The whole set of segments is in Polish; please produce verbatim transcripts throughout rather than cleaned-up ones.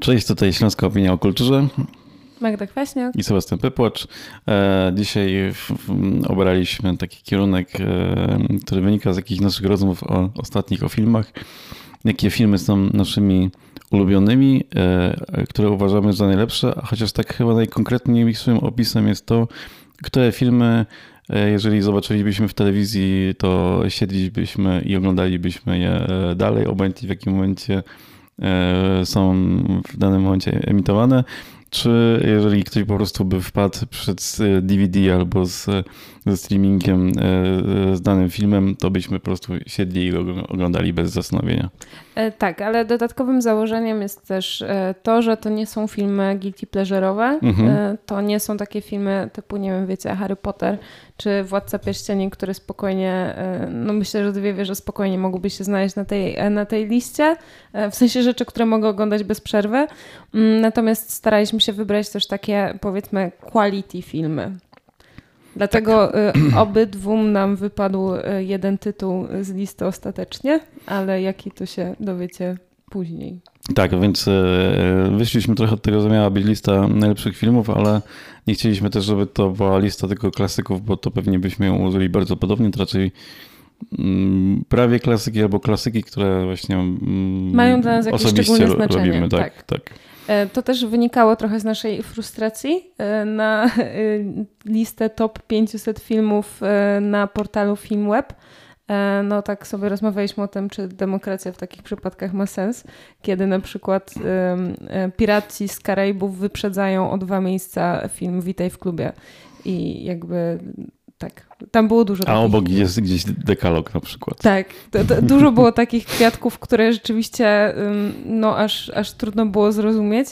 Cześć, tutaj Śląska Opinia o Kulturze. Magda Kwaśniak. I Sebastian Pepłacz. Dzisiaj obraliśmy taki kierunek, który wynika z jakichś naszych rozmów o, ostatnich o filmach. Jakie filmy są naszymi ulubionymi, które uważamy za najlepsze, chociaż tak chyba najkonkretniejszym opisem jest to, które filmy, jeżeli zobaczylibyśmy w telewizji, to siedlibyśmy i oglądalibyśmy je dalej, obojętnie w jakim momencie są w danym momencie emitowane. Czy jeżeli ktoś po prostu by wpadł przed D V D albo z, ze streamingiem, z danym filmem, to byśmy po prostu siedli i go oglądali bez zastanowienia. Tak, ale dodatkowym założeniem jest też to, że to nie są filmy guilty pleasure'owe. Mhm. To nie są takie filmy typu, nie wiem, wiecie, Harry Potter czy Władca Pierścieni, który spokojnie, no myślę, że dwie wieże spokojnie mogłyby się znaleźć na tej, na tej liście, w sensie rzeczy, które mogę oglądać bez przerwy. Natomiast staraliśmy się wybrać też takie, powiedzmy, quality filmy. Dlatego tak. Obydwóm nam wypadł jeden tytuł z listy ostatecznie, ale jaki to się dowiecie później. Tak, więc wyszliśmy trochę od tego, że miała być lista najlepszych filmów, ale nie chcieliśmy też, żeby to była lista tylko klasyków, bo to pewnie byśmy ją ułożyli bardzo podobnie, to raczej prawie klasyki albo klasyki, które właśnie mają dla nas jakieś szczególne znaczenie. Robimy. Tak, tak. tak. To też wynikało trochę z naszej frustracji. Na listę top pięćset filmów na portalu FilmWeb. No tak sobie rozmawialiśmy o tym, czy demokracja w takich przypadkach ma sens, kiedy na przykład Piraci z Karaibów wyprzedzają o dwa miejsca film Witaj w klubie. I jakby... Tak, tam było dużo. A takich... obok jest gdzieś Dekalog na przykład. Tak, to, to dużo było takich kwiatków, które rzeczywiście no, aż, aż trudno było zrozumieć.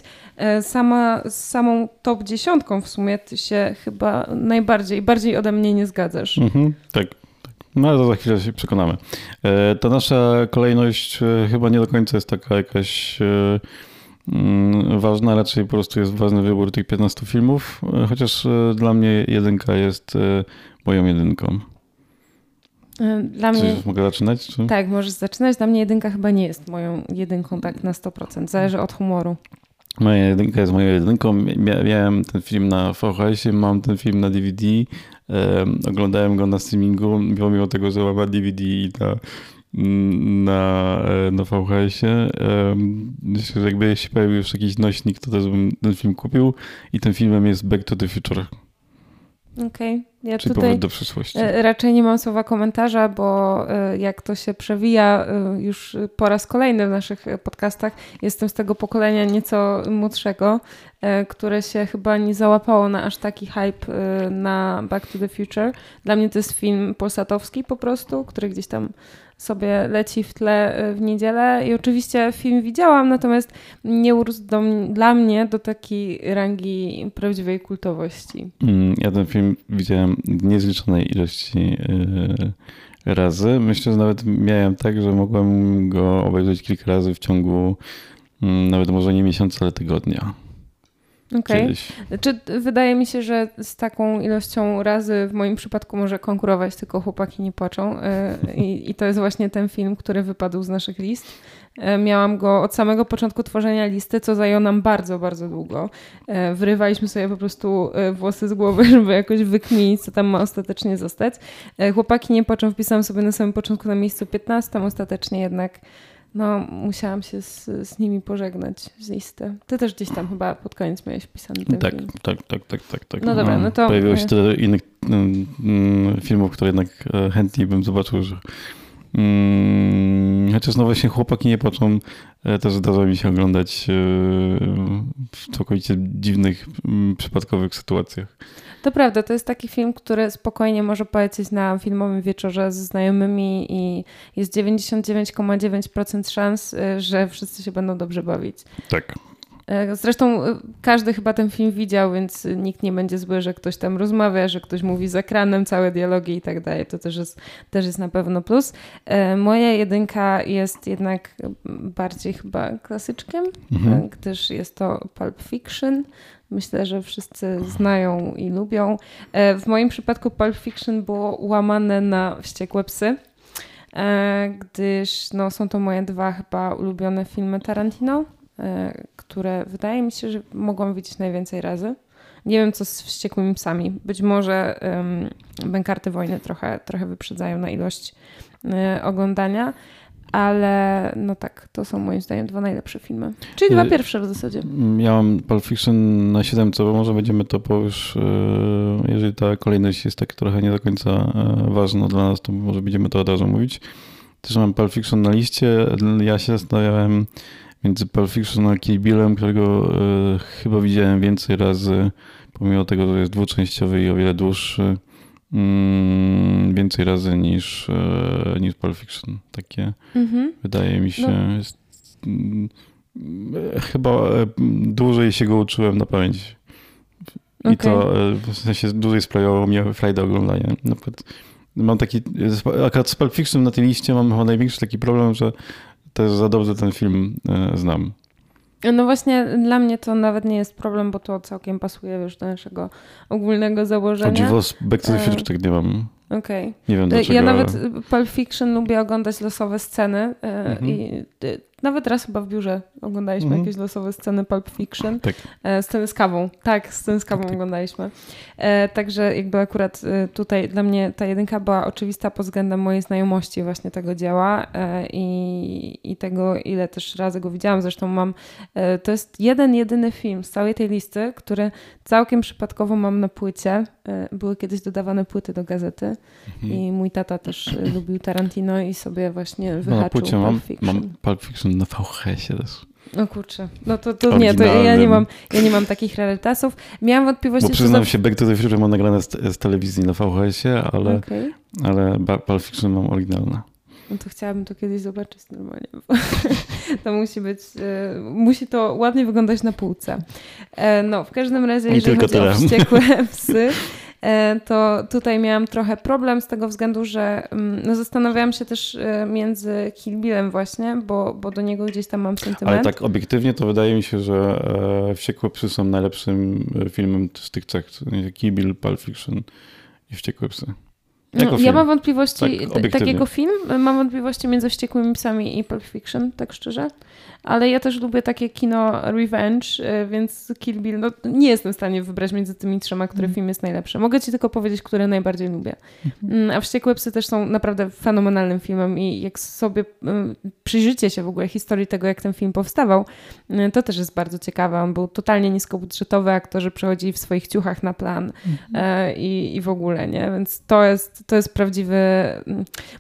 Sama, z samą top dziesiątką w sumie ty się chyba najbardziej, bardziej ode mnie nie zgadzasz. Mhm, tak, no ale to za chwilę się przekonamy. Ta nasza kolejność chyba nie do końca jest taka jakaś... ważna, raczej po prostu jest ważny wybór tych piętnastu filmów, chociaż dla mnie jedynka jest moją jedynką. Dla mnie... Czy mogę zaczynać? Czy... Tak, możesz zaczynać. Dla mnie jedynka chyba nie jest moją jedynką tak na sto procent. Zależy od humoru. Moja jedynka jest moją jedynką. Miałem ten film na V H S-ie, mam ten film na D V D, oglądałem go na streamingu, pomimo tego, że mam na D V D i na... na, na V H S-ie. Myślę, że jakby się pojawił już jakiś nośnik, to też bym ten film kupił i tym filmem jest Back to the Future. Okej. Okay. Ja Czyli powrót do przyszłości. Raczej nie mam słowa komentarza, bo jak to się przewija już po raz kolejny w naszych podcastach, jestem z tego pokolenia nieco młodszego, które się chyba nie załapało na aż taki hype na Back to the Future. Dla mnie to jest film polsatowski po prostu, który gdzieś tam sobie leci w tle w niedzielę i oczywiście film widziałam, natomiast nie urósł do, dla mnie do takiej rangi prawdziwej kultowości. Ja ten film widziałem niezliczonej ilości razy. Myślę, że nawet miałem tak, że mogłem go obejrzeć kilka razy w ciągu nawet może nie miesiąca, ale tygodnia. Okej. Okay. Czy wydaje mi się, że z taką ilością razy w moim przypadku może konkurować tylko Chłopaki nie płaczą i, i to jest właśnie ten film, który wypadł z naszych list. Miałam go od samego początku tworzenia listy, co zajęło nam bardzo, bardzo długo. Wyrywaliśmy sobie po prostu włosy z głowy, żeby jakoś wykminić, co tam ma ostatecznie zostać. Chłopaki nie płaczą wpisałam sobie na samym początku na miejscu piętnaście, ostatecznie jednak no, musiałam się z, z nimi pożegnać z listy. Ty też gdzieś tam chyba pod koniec miałeś pisany ten tak, film. Tak, tak, tak, tak, tak. No dobra, no to... Pojawiło się tyle innych filmów, które jednak chętniej bym zobaczył, że... Chociaż no właśnie Chłopaki nie płaczą, też zdarza mi się oglądać w całkowicie dziwnych, przypadkowych sytuacjach. To prawda, to jest taki film, który spokojnie może polecieć na filmowym wieczorze ze znajomymi i jest dziewięćdziesiąt dziewięć przecinek dziewięć procent szans, że wszyscy się będą dobrze bawić. Tak. Zresztą każdy chyba ten film widział, więc nikt nie będzie zły, że ktoś tam rozmawia, że ktoś mówi z ekranem, całe dialogi i tak dalej. To też jest, też jest na pewno plus. Moja jedynka jest jednak bardziej chyba klasyczkiem, mhm. gdyż jest to Pulp Fiction. Myślę, że wszyscy znają i lubią. W moim przypadku Pulp Fiction było łamane na Wściekłe psy, gdyż no, są to moje dwa chyba ulubione filmy Tarantino. które wydaje mi się, że mogłam widzieć najwięcej razy. Nie wiem, co z Wściekłymi psami. Być może um, Bękarty Wojny trochę, trochę wyprzedzają na ilość y, oglądania, ale no tak, to są moim zdaniem dwa najlepsze filmy. Czyli dwa pierwsze w zasadzie. Ja mam Pulp Fiction na siedem, co może będziemy to po już, jeżeli ta kolejność jest tak trochę nie do końca ważna dla nas, to może będziemy to od razu mówić. Też mam Pulp Fiction na liście. Ja się zastanawiałem między Pulp Fiction a Kill Billem, którego chyba widziałem więcej razy, pomimo tego, że jest dwuczęściowy i o wiele dłuższy, więcej razy niż, niż Pulp Fiction. Takie mm-hmm. wydaje mi się. No. Jest, chyba dłużej się go uczyłem na pamięć. I okay. to w sensie dłużej sprawiało mnie frajdę oglądania. Na przykład mam taki, akurat z Pulp Fiction na tej liście mam chyba największy taki problem, że też za dobrze ten film znam. No właśnie dla mnie to nawet nie jest problem, bo to całkiem pasuje już do naszego ogólnego założenia. O dziwo, z Back to the Future tak nie mam. Okej. Okay. Nie wiem dlaczego. Ja nawet Pulp Fiction lubię oglądać losowe sceny mm-hmm. i nawet raz chyba w biurze oglądaliśmy mm-hmm. jakieś losowe sceny Pulp Fiction. Tak. Sceny z kawą. Tak, sceny z kawą tak, oglądaliśmy. Tak. Także jakby akurat tutaj dla mnie ta jedynka była oczywista pod względem mojej znajomości właśnie tego dzieła i, i tego, ile też razy go widziałam. Zresztą mam, to jest jeden, jedyny film z całej tej listy, który całkiem przypadkowo mam na płycie. Były kiedyś dodawane płyty do gazety mhm. i mój tata też lubił Tarantino i sobie właśnie wyhaczył no, Pulp Fiction. Mam, mam Pulp Fiction na V H S-ie też. No kurczę, no to, to nie, to ja nie mam, ja nie mam takich rarytasów. Miałam wątpliwości... Bo przyznam to... się, Back to the Future mam nagrane z, z telewizji na V H S-ie, ale, okay. ale Pulp Fiction mam oryginalne. No to chciałabym to kiedyś zobaczyć normalnie. To musi być, y, musi to ładnie wyglądać na półce. E, no, w każdym razie, nie jeżeli chodzi o Wściekłe psy, e, to tutaj miałam trochę problem z tego względu, że mm, no, zastanawiałam się też y, między Kill Billem właśnie, bo, bo do niego gdzieś tam mam sentyment. Ale tak obiektywnie to wydaje mi się, że e, Wściekłe psy są najlepszym filmem z tych trzech. Kill Bill, Pulp Fiction i Wściekłe psy. Jako ja film. mam wątpliwości, tak, tak jako film, mam wątpliwości między Wściekłymi psami i Pulp Fiction, tak szczerze, ale ja też lubię takie kino revenge, więc Kill Bill, no nie jestem w stanie wybrać między tymi trzema, który mm. film jest najlepszy. Mogę ci tylko powiedzieć, który najbardziej lubię. A Wściekłe psy też są naprawdę fenomenalnym filmem i jak sobie przyjrzycie się w ogóle historii tego, jak ten film powstawał, to też jest bardzo ciekawe. On był totalnie niskobudżetowy, aktorzy przychodzili w swoich ciuchach na plan mm. i, i w ogóle, nie? Więc to jest To jest prawdziwy...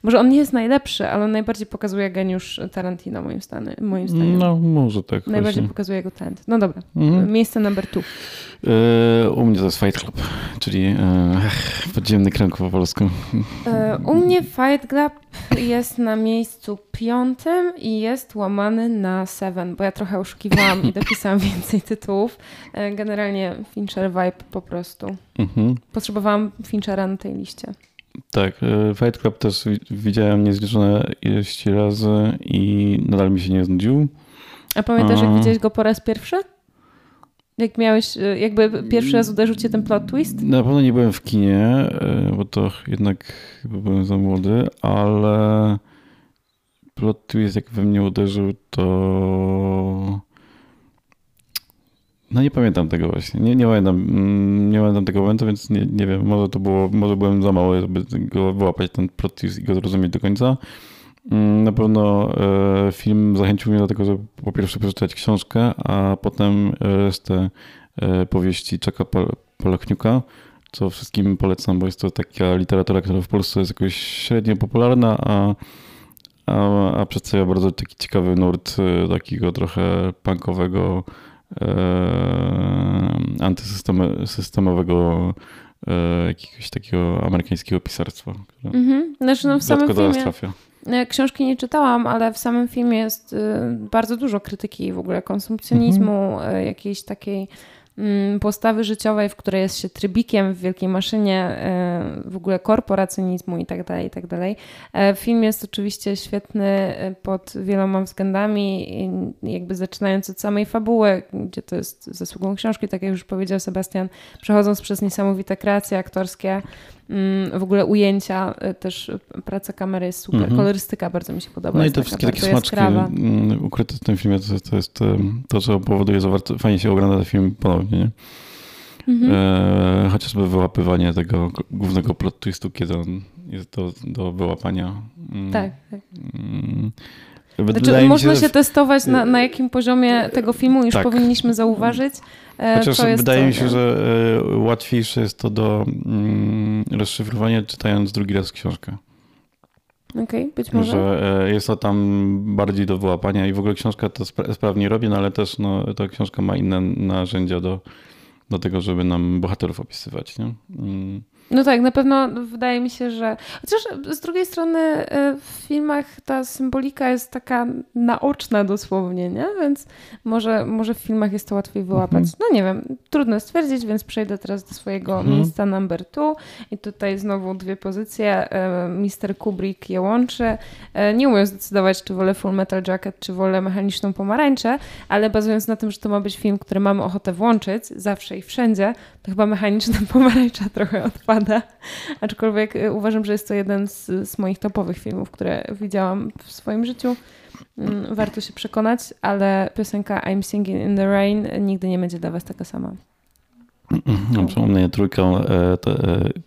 Może on nie jest najlepszy, ale on najbardziej pokazuje geniusz Tarantino, moim stanie, moim zdaniem. No, może tak. Najbardziej właśnie. Pokazuje jego talent. No dobra. Mhm. Miejsce number two. E, u mnie to jest Fight Club, czyli e, Podziemny kręg po polsku. E, u mnie Fight Club jest na miejscu piątym i jest łamany na Seven, bo ja trochę oszukiwałam i dopisałam więcej tytułów. E, generalnie Fincher vibe po prostu. Mhm. Potrzebowałam Finchera na tej liście. Tak, Fight Club też widziałem niezliczone ilości razy i nadal mi się nie znudził. A pamiętasz, A... jak widziałeś go po raz pierwszy? Jak miałeś, jakby pierwszy raz uderzył cię ten plot twist? Na pewno nie byłem w kinie, bo to jednak chyba byłem za młody, ale plot twist jak we mnie uderzył, to... No nie pamiętam tego właśnie. Nie, nie, pamiętam, nie pamiętam tego momentu, więc nie, nie wiem, może to było, może byłem za mały, żeby go wyłapać ten plot twist i go zrozumieć do końca. Na pewno film zachęcił mnie do tego, żeby po pierwsze przeczytać książkę, a potem resztę powieści Czaka Palachniuka, co wszystkim polecam, bo jest to taka literatura, która w Polsce jest jakoś średnio popularna, a a, a przedstawia bardzo taki ciekawy nurt takiego trochę punkowego, antysystemowego jakiegoś takiego amerykańskiego pisarstwa. Które mhm. Znaczy no w samym filmie trafia. Książki nie czytałam, ale w samym filmie jest bardzo dużo krytyki w ogóle konsumpcjonizmu, mhm. jakiejś takiej postawy życiowej, w której jest się trybikiem w wielkiej maszynie, w ogóle korporacjonizmu i tak dalej, i tak dalej. Film jest oczywiście świetny pod wieloma względami, jakby zaczynając od samej fabuły, gdzie to jest zasługą książki, tak jak już powiedział Sebastian, przechodząc przez niesamowite kreacje aktorskie, w ogóle ujęcia, też praca kamery jest super, mm-hmm. kolorystyka bardzo mi się podoba. No i te wszystkie takie smaczki ukryte w tym filmie, to jest, to jest to, co powoduje, że fajnie się ogląda ten film ponownie, nie? Mm-hmm. E, chociażby wyłapywanie tego głównego plot twistu, kiedy on jest do, do wyłapania. Tak, tak. Mm. Znaczy, się, można się w... testować na, na jakim poziomie tego filmu już tak. powinniśmy zauważyć. Chociaż to jest wydaje to, mi się, że łatwiejsze jest to do rozszyfrowania czytając drugi raz książkę. Okej, okay, być może. Że jest to tam bardziej do wyłapania i w ogóle książka to spra- sprawnie robi, no ale też no, ta książka ma inne narzędzia do, do tego, żeby nam bohaterów opisywać. Nie? No tak, na pewno wydaje mi się, że... Chociaż z drugiej strony w filmach ta symbolika jest taka naoczna dosłownie, nie? Więc może, może w filmach jest to łatwiej wyłapać. Mhm. No nie wiem, trudno stwierdzić, więc przejdę teraz do swojego mhm. miejsca number two. I tutaj znowu dwie pozycje. mister Kubrick je łączy. Nie umiem zdecydować, czy wolę Full Metal Jacket, czy wolę Mechaniczną Pomarańczę, ale bazując na tym, że to ma być film, który mamy ochotę włączyć zawsze i wszędzie, to chyba Mechaniczna Pomarańcza trochę odpada. Aczkolwiek uważam, że jest to jeden z, z moich topowych filmów, które widziałam w swoim życiu. Warto się przekonać, ale piosenka I'm Singing in the Rain nigdy nie będzie dla was taka sama. Dobrze, mam na nie trójkę.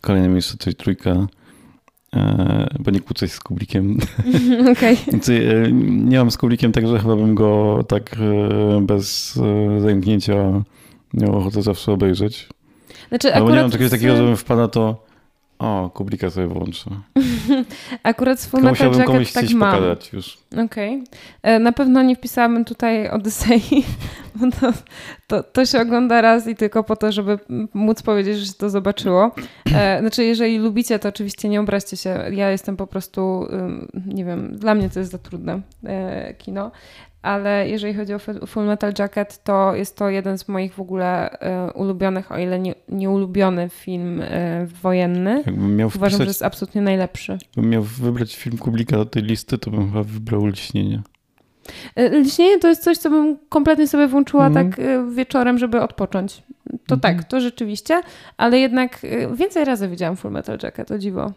Kolejne miejsce, czyli trójka. Bo nie kłócę się z Kubrickiem. Okay. Nie mam z Kubrickiem, także chyba bym go tak bez zajęknięcia miał ochotę zawsze obejrzeć. Znaczy, no bo nie mam czegoś z... takiego, żebym wpadł to o, Kubricka sobie włączę. Akurat z Full Metal Jacket tak mam. Pokazać już. Okej. Okay. Na pewno nie wpisałabym tutaj Odysei, bo to, to, to się ogląda raz i tylko po to, żeby móc powiedzieć, że się to zobaczyło. Znaczy, jeżeli lubicie, to oczywiście nie obraźcie się. Ja jestem po prostu, nie wiem, dla mnie to jest za trudne kino. Ale jeżeli chodzi o Full Metal Jacket, to jest to jeden z moich w ogóle ulubionych, o ile nie, nie ulubiony film wojenny. Miał wpisać, uważam, że jest absolutnie najlepszy. Jakbym miał wybrać film Kubricka do tej listy, to bym chyba wybrał Lśnienie. Lśnienie to jest coś, co bym kompletnie sobie włączyła mm. tak wieczorem, żeby odpocząć. To mm. tak, to rzeczywiście, ale jednak więcej razy widziałam Full Metal Jacket, o dziwo.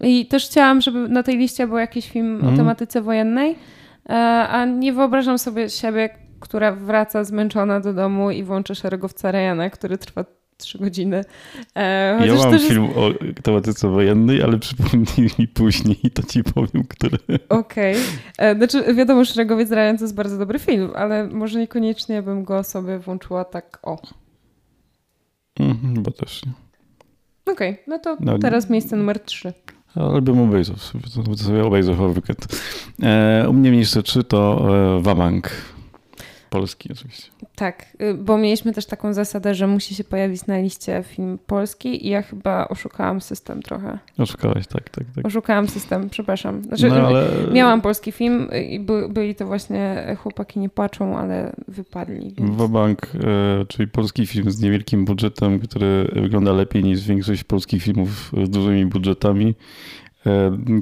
I też chciałam, żeby na tej liście był jakiś film mm. o tematyce wojennej, a nie wyobrażam sobie siebie, która wraca zmęczona do domu i włączy Szeregowca Rejana, który trwa trzy godziny. Chociaż ja mam jest... film o tematyce wojennej, ale przypomnij mi później i to ci powiem, który. Okej. Okay. Znaczy wiadomo, Szeregowiec Rejan to jest bardzo dobry film, ale może niekoniecznie bym go sobie włączyła tak o. Mhm, bo też nie. Okej, okay, no to no, teraz miejsce numer trzy. Album obejrzał, to sobie obejrzał fabryket. U mnie miejsce trzy to Wabank. Polski oczywiście. Tak, bo mieliśmy też taką zasadę, że musi się pojawić na liście film polski i ja chyba oszukałam system trochę. Oszukałaś, tak, tak, tak. Oszukałam system, przepraszam. Znaczy, no, ale... Miałam polski film i by, byli to właśnie Chłopaki nie płaczą, ale wypadli. Więc... Wabank, czyli polski film z niewielkim budżetem, który wygląda lepiej niż większość polskich filmów z dużymi budżetami.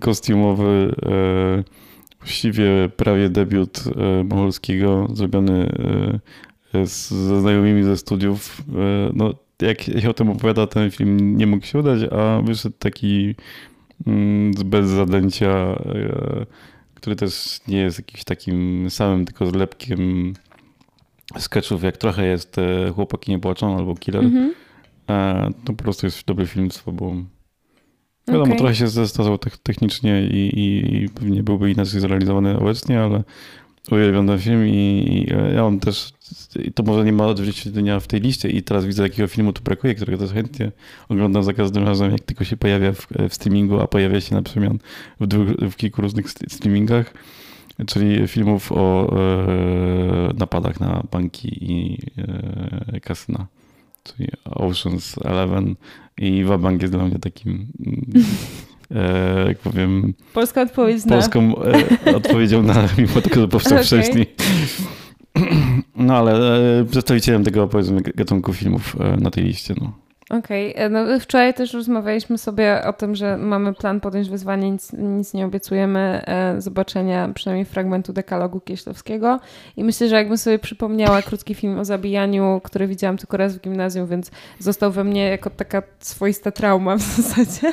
Kostiumowy... Właściwie prawie debiut Mocholskiego, zrobiony ze znajomymi ze studiów. No, jak się o tym opowiada, ten film nie mógł się udać, a wyszedł taki bez zadęcia, który też nie jest jakimś takim samym, tylko zlepkiem sketchów, jak trochę jest Chłopaki nie płaczą albo Killer. Mm-hmm. To po prostu jest dobry film z fabułą. Wiadomo, okay. Trochę się zestarzał technicznie i, i, i pewnie byłby inaczej zrealizowany obecnie, ale uwielbiam ten film i, i ja mam też, i to może nie ma odzwierciedlenia w tej liście i teraz widzę, jakiego filmu tu brakuje, którego też chętnie oglądam za każdym razem, jak tylko się pojawia w, w streamingu, a pojawia się na przemian w, w kilku różnych streamingach, czyli filmów o e, napadach na banki i e, kasyna. Czyli Ocean's Eleven i Wabank jest dla mnie takim, e, jak powiem... Polska odpowiedź na... Polską e, odpowiedzią na, mimo tego, że powstał okay. wcześniej. No ale e, przedstawicielem tego, powiedzmy, gatunku filmów e, na tej liście. No. Okej. Okay. No, wczoraj też rozmawialiśmy sobie o tym, że mamy plan podjąć wyzwanie, nic, nic nie obiecujemy e, zobaczenia przynajmniej fragmentu Dekalogu Kieślowskiego i myślę, że jakbym sobie przypomniała krótki film o zabijaniu, który widziałam tylko raz w gimnazjum, więc został we mnie jako taka swoista trauma w zasadzie,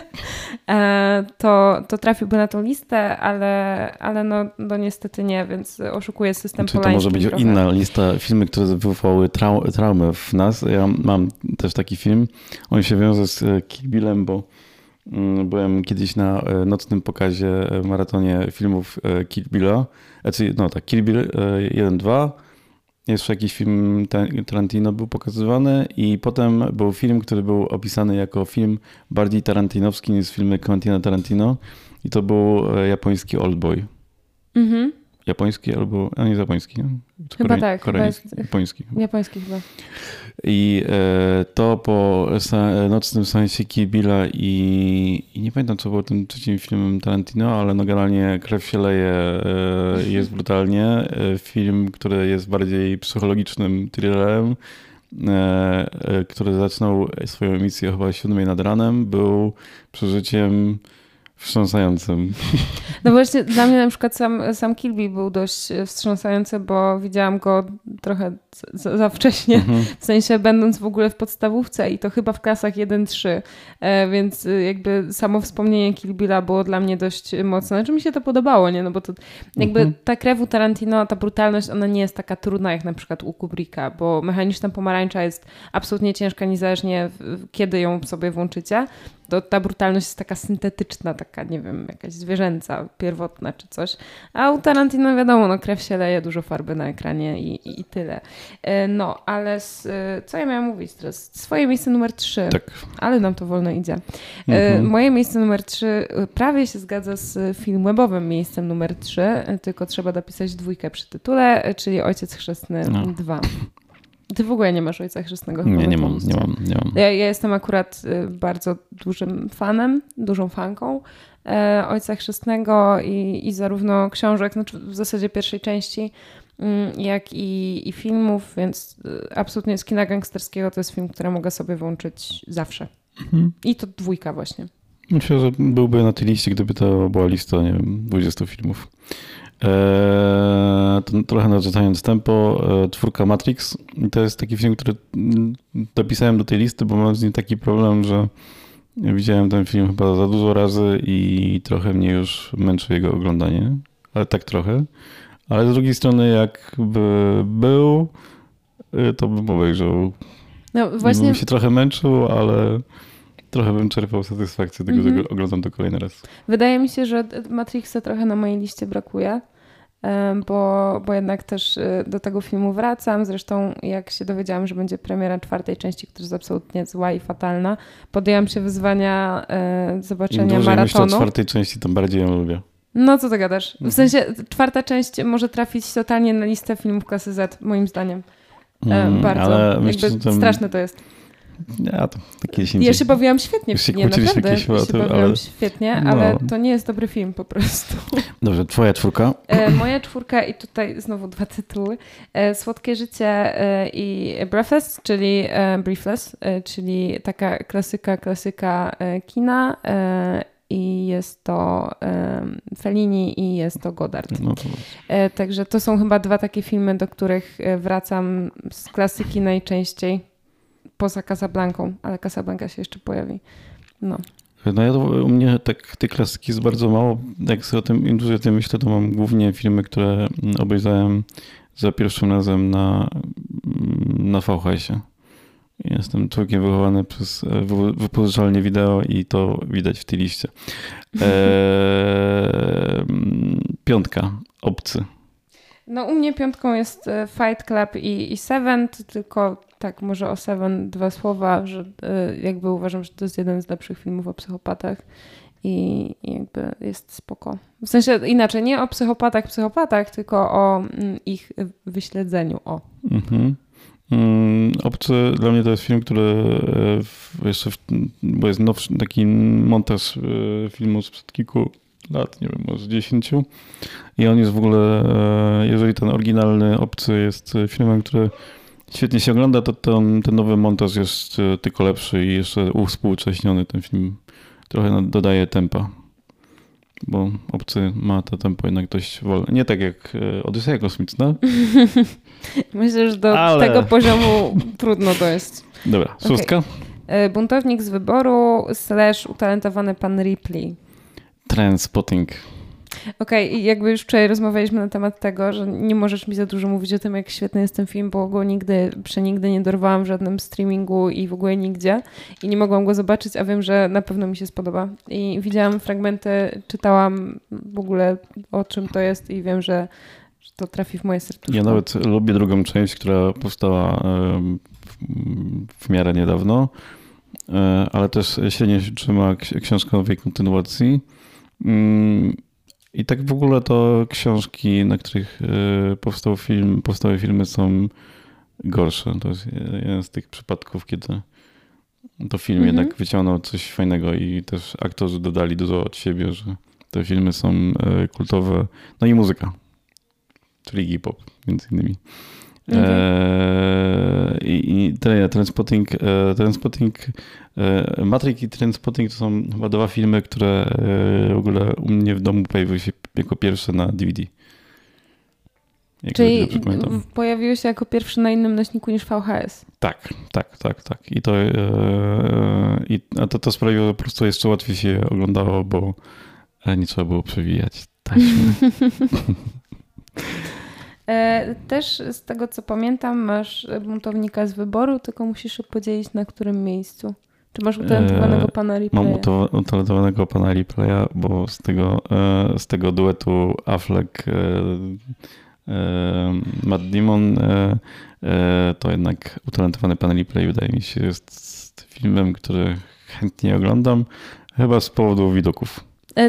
e, to, to trafiłby na tą listę, ale, ale no, no niestety nie, więc oszukuję system polański. To może być trochę inna lista, filmy, które wywołały trau- traumę w nas. Ja mam też taki film. On się wiąże z Kill Billem, bo byłem kiedyś na nocnym pokazie, maratonie filmów Kill Billa. Znaczy, no tak, Kill Bill jeden dwa. Jeszcze jakiś film Tarantino był pokazywany i potem był film, który był opisany jako film bardziej tarantinowski niż filmy Quentina Tarantino i to był japoński Oldboy. Mhm. Japoński albo, a nie japoński. Chyba Korei, tak. Koreański, chyba jest, japoński. Japoński chyba. I e, to po sa, nocnym seansie Kill Billa i, i nie pamiętam, co było tym trzecim filmem Tarantino, ale no generalnie krew się leje, e, jest brutalnie. E, film, który jest bardziej psychologicznym thrillerem, e, e, który zaczynał swoją emisję chyba o siódmej nad ranem, był przeżyciem wstrząsającym. No właśnie dla mnie na przykład sam, sam Kill Bill był dość wstrząsający, bo widziałam go trochę za, za wcześnie, mm-hmm. w sensie będąc w ogóle w podstawówce i to chyba w klasach jeden trzy, więc jakby samo wspomnienie Kill Billa było dla mnie dość mocne. Znaczy mi się to podobało, nie? No bo to jakby mm-hmm. ta krew u Tarantino, ta brutalność, ona nie jest taka trudna jak na przykład u Kubricka, bo Mechaniczna pomarańcza jest absolutnie ciężka, niezależnie kiedy ją sobie włączycie. To ta brutalność jest taka syntetyczna, taka, nie wiem, jakaś zwierzęca, pierwotna czy coś. A u Tarantino wiadomo, no krew się leje, dużo farby na ekranie i, i, i tyle. No, ale z, co ja miałam mówić teraz? Swoje miejsce numer trzy. Tak. Ale nam to wolno idzie. Mhm. Moje miejsce numer trzy prawie się zgadza z filmwebowym miejscem numer trzy, tylko trzeba dopisać dwójkę przy tytule, czyli Ojciec Chrzestny no. dwa. Ty w ogóle nie masz Ojca Chrzestnego? Nie, nie mam, nie mam, nie mam. Ja, ja jestem akurat bardzo dużym fanem, dużą fanką e, Ojca Chrzestnego i, i zarówno książek, znaczy w zasadzie pierwszej części, jak i, i filmów, więc absolutnie z kina gangsterskiego to jest film, który mogę sobie włączyć zawsze. Mhm. I to dwójka właśnie. Myślę, że byłby na tej liście, gdyby to była lista, nie wiem, dwudziestu filmów. Eee, to trochę narzucając tempo, e, czwórka Matrix. I to jest taki film, który dopisałem do tej listy, bo mam z nim taki problem, że widziałem ten film chyba za dużo razy i trochę mnie już męczy jego oglądanie, ale tak trochę. Ale z drugiej strony jakby był, to bym obejrzał. No właśnie... Bym się trochę męczył, ale... Trochę bym czerpał satysfakcję tego, mm-hmm. że oglądam to kolejny raz. Wydaje mi się, że Matrixa trochę na mojej liście brakuje, bo, bo jednak też do tego filmu wracam. Zresztą jak się dowiedziałam, że będzie premiera czwartej części, która jest absolutnie zła i fatalna, podjęłam się wyzwania zobaczenia maratonu. Im dłużej myślę o czwartej części, tym bardziej ją lubię. No co ty gadasz? W sensie czwarta część może trafić totalnie na listę filmów klasy Z, moim zdaniem. Mm, Bardzo. Ale myślę, że tam... Straszne to jest. Ja, to ja się bawiłam świetnie. Się nie, naprawdę. Ja się bawiłam ale... świetnie, ale no. to nie jest dobry film po prostu. Dobrze, twoja czwórka? E, moja czwórka i tutaj znowu dwa tytuły. E, Słodkie życie e, i Breathless, czyli e, Briefless, e, czyli taka klasyka, klasyka e, kina e, i jest to e, Fellini i jest to Godard. No to... E, także to są chyba dwa takie filmy, do których wracam z klasyki najczęściej. Poza Casablanką, ale Casablanca się jeszcze pojawi. No, no ja to, u mnie tak tej klasyki jest bardzo mało. Jak sobie o tym, im dłużej o tym myślę, to mam głównie filmy, które obejrzałem za pierwszym razem na, na V H S-ie. Jestem człowiekiem wychowany przez wypożyczalnię wideo i to widać w tej liście. Eee, piątka. Obcy. No u mnie piątką jest Fight Club i, i Seven, tylko tak może o Seven dwa słowa, że jakby uważam, że to jest jeden z lepszych filmów o psychopatach i jakby jest spoko. W sensie inaczej, nie o psychopatach, psychopatach, tylko o ich wyśledzeniu. O. Mhm. Obcy dla mnie to jest film, który jeszcze, w, bo jest nowszy, taki montaż filmu sprzed kilku lat, nie wiem, może dziesięciu. I on jest w ogóle, jeżeli ten oryginalny Obcy jest filmem, który Świetnie się ogląda, to ten, ten nowy montaż jest tylko lepszy i jeszcze uwspółcześniony ten film. Trochę dodaje tempa, bo Obcy ma to tempo jednak dość wolne. Nie tak jak Odyseja Kosmiczna. Myślę, że do Ale... tego poziomu trudno dojść. Dobra, szóstka. Okay. Buntownik z wyboru slash utalentowany pan Ripley. Trainspotting. Okej, okay, i jakby już wczoraj rozmawialiśmy na temat tego, że nie możesz mi za dużo mówić o tym, jak świetny jest ten film, bo go nigdy, przenigdy nie dorwałam w żadnym streamingu i w ogóle nigdzie. I nie mogłam go zobaczyć, a wiem, że na pewno mi się spodoba. I widziałam fragmenty, czytałam w ogóle o czym to jest i wiem, że, że to trafi w moje serduszko. Ja nawet lubię drugą część, która powstała w miarę niedawno, ale też się nie trzyma książka nowej kontynuacji. I tak w ogóle to książki, na których powstał film, powstały filmy są gorsze. To jest jeden z tych przypadków, kiedy to film mm-hmm. jednak wyciągnął coś fajnego i też aktorzy dodali dużo od siebie, że te filmy są kultowe. No i muzyka, czyli hip-hop między innymi. Mm-hmm. Eee, I, i tyle, Trainspotting, e, Trainspotting e, Matrix i Trainspotting to są chyba dwa filmy, które e, w ogóle u mnie w domu pojawiły się jako pierwsze na D V D. Jak Czyli pojawiły się jako pierwsze na innym nośniku niż V H S. Tak, tak, tak, tak. I to, e, i, a to, to sprawiło, że po prostu jeszcze łatwiej się oglądało, bo nie trzeba było przewijać taśmy. Też z tego, co pamiętam, masz buntownika z wyboru, tylko musisz się podzielić, na którym miejscu. Czy masz utalentowanego pana Ripleya? Mam utalentowanego pana Ripleya, bo z tego, z tego duetu Affleck Matt Damon to jednak utalentowany pan Ripley wydaje mi się jest filmem, który chętnie oglądam, chyba z powodu widoków.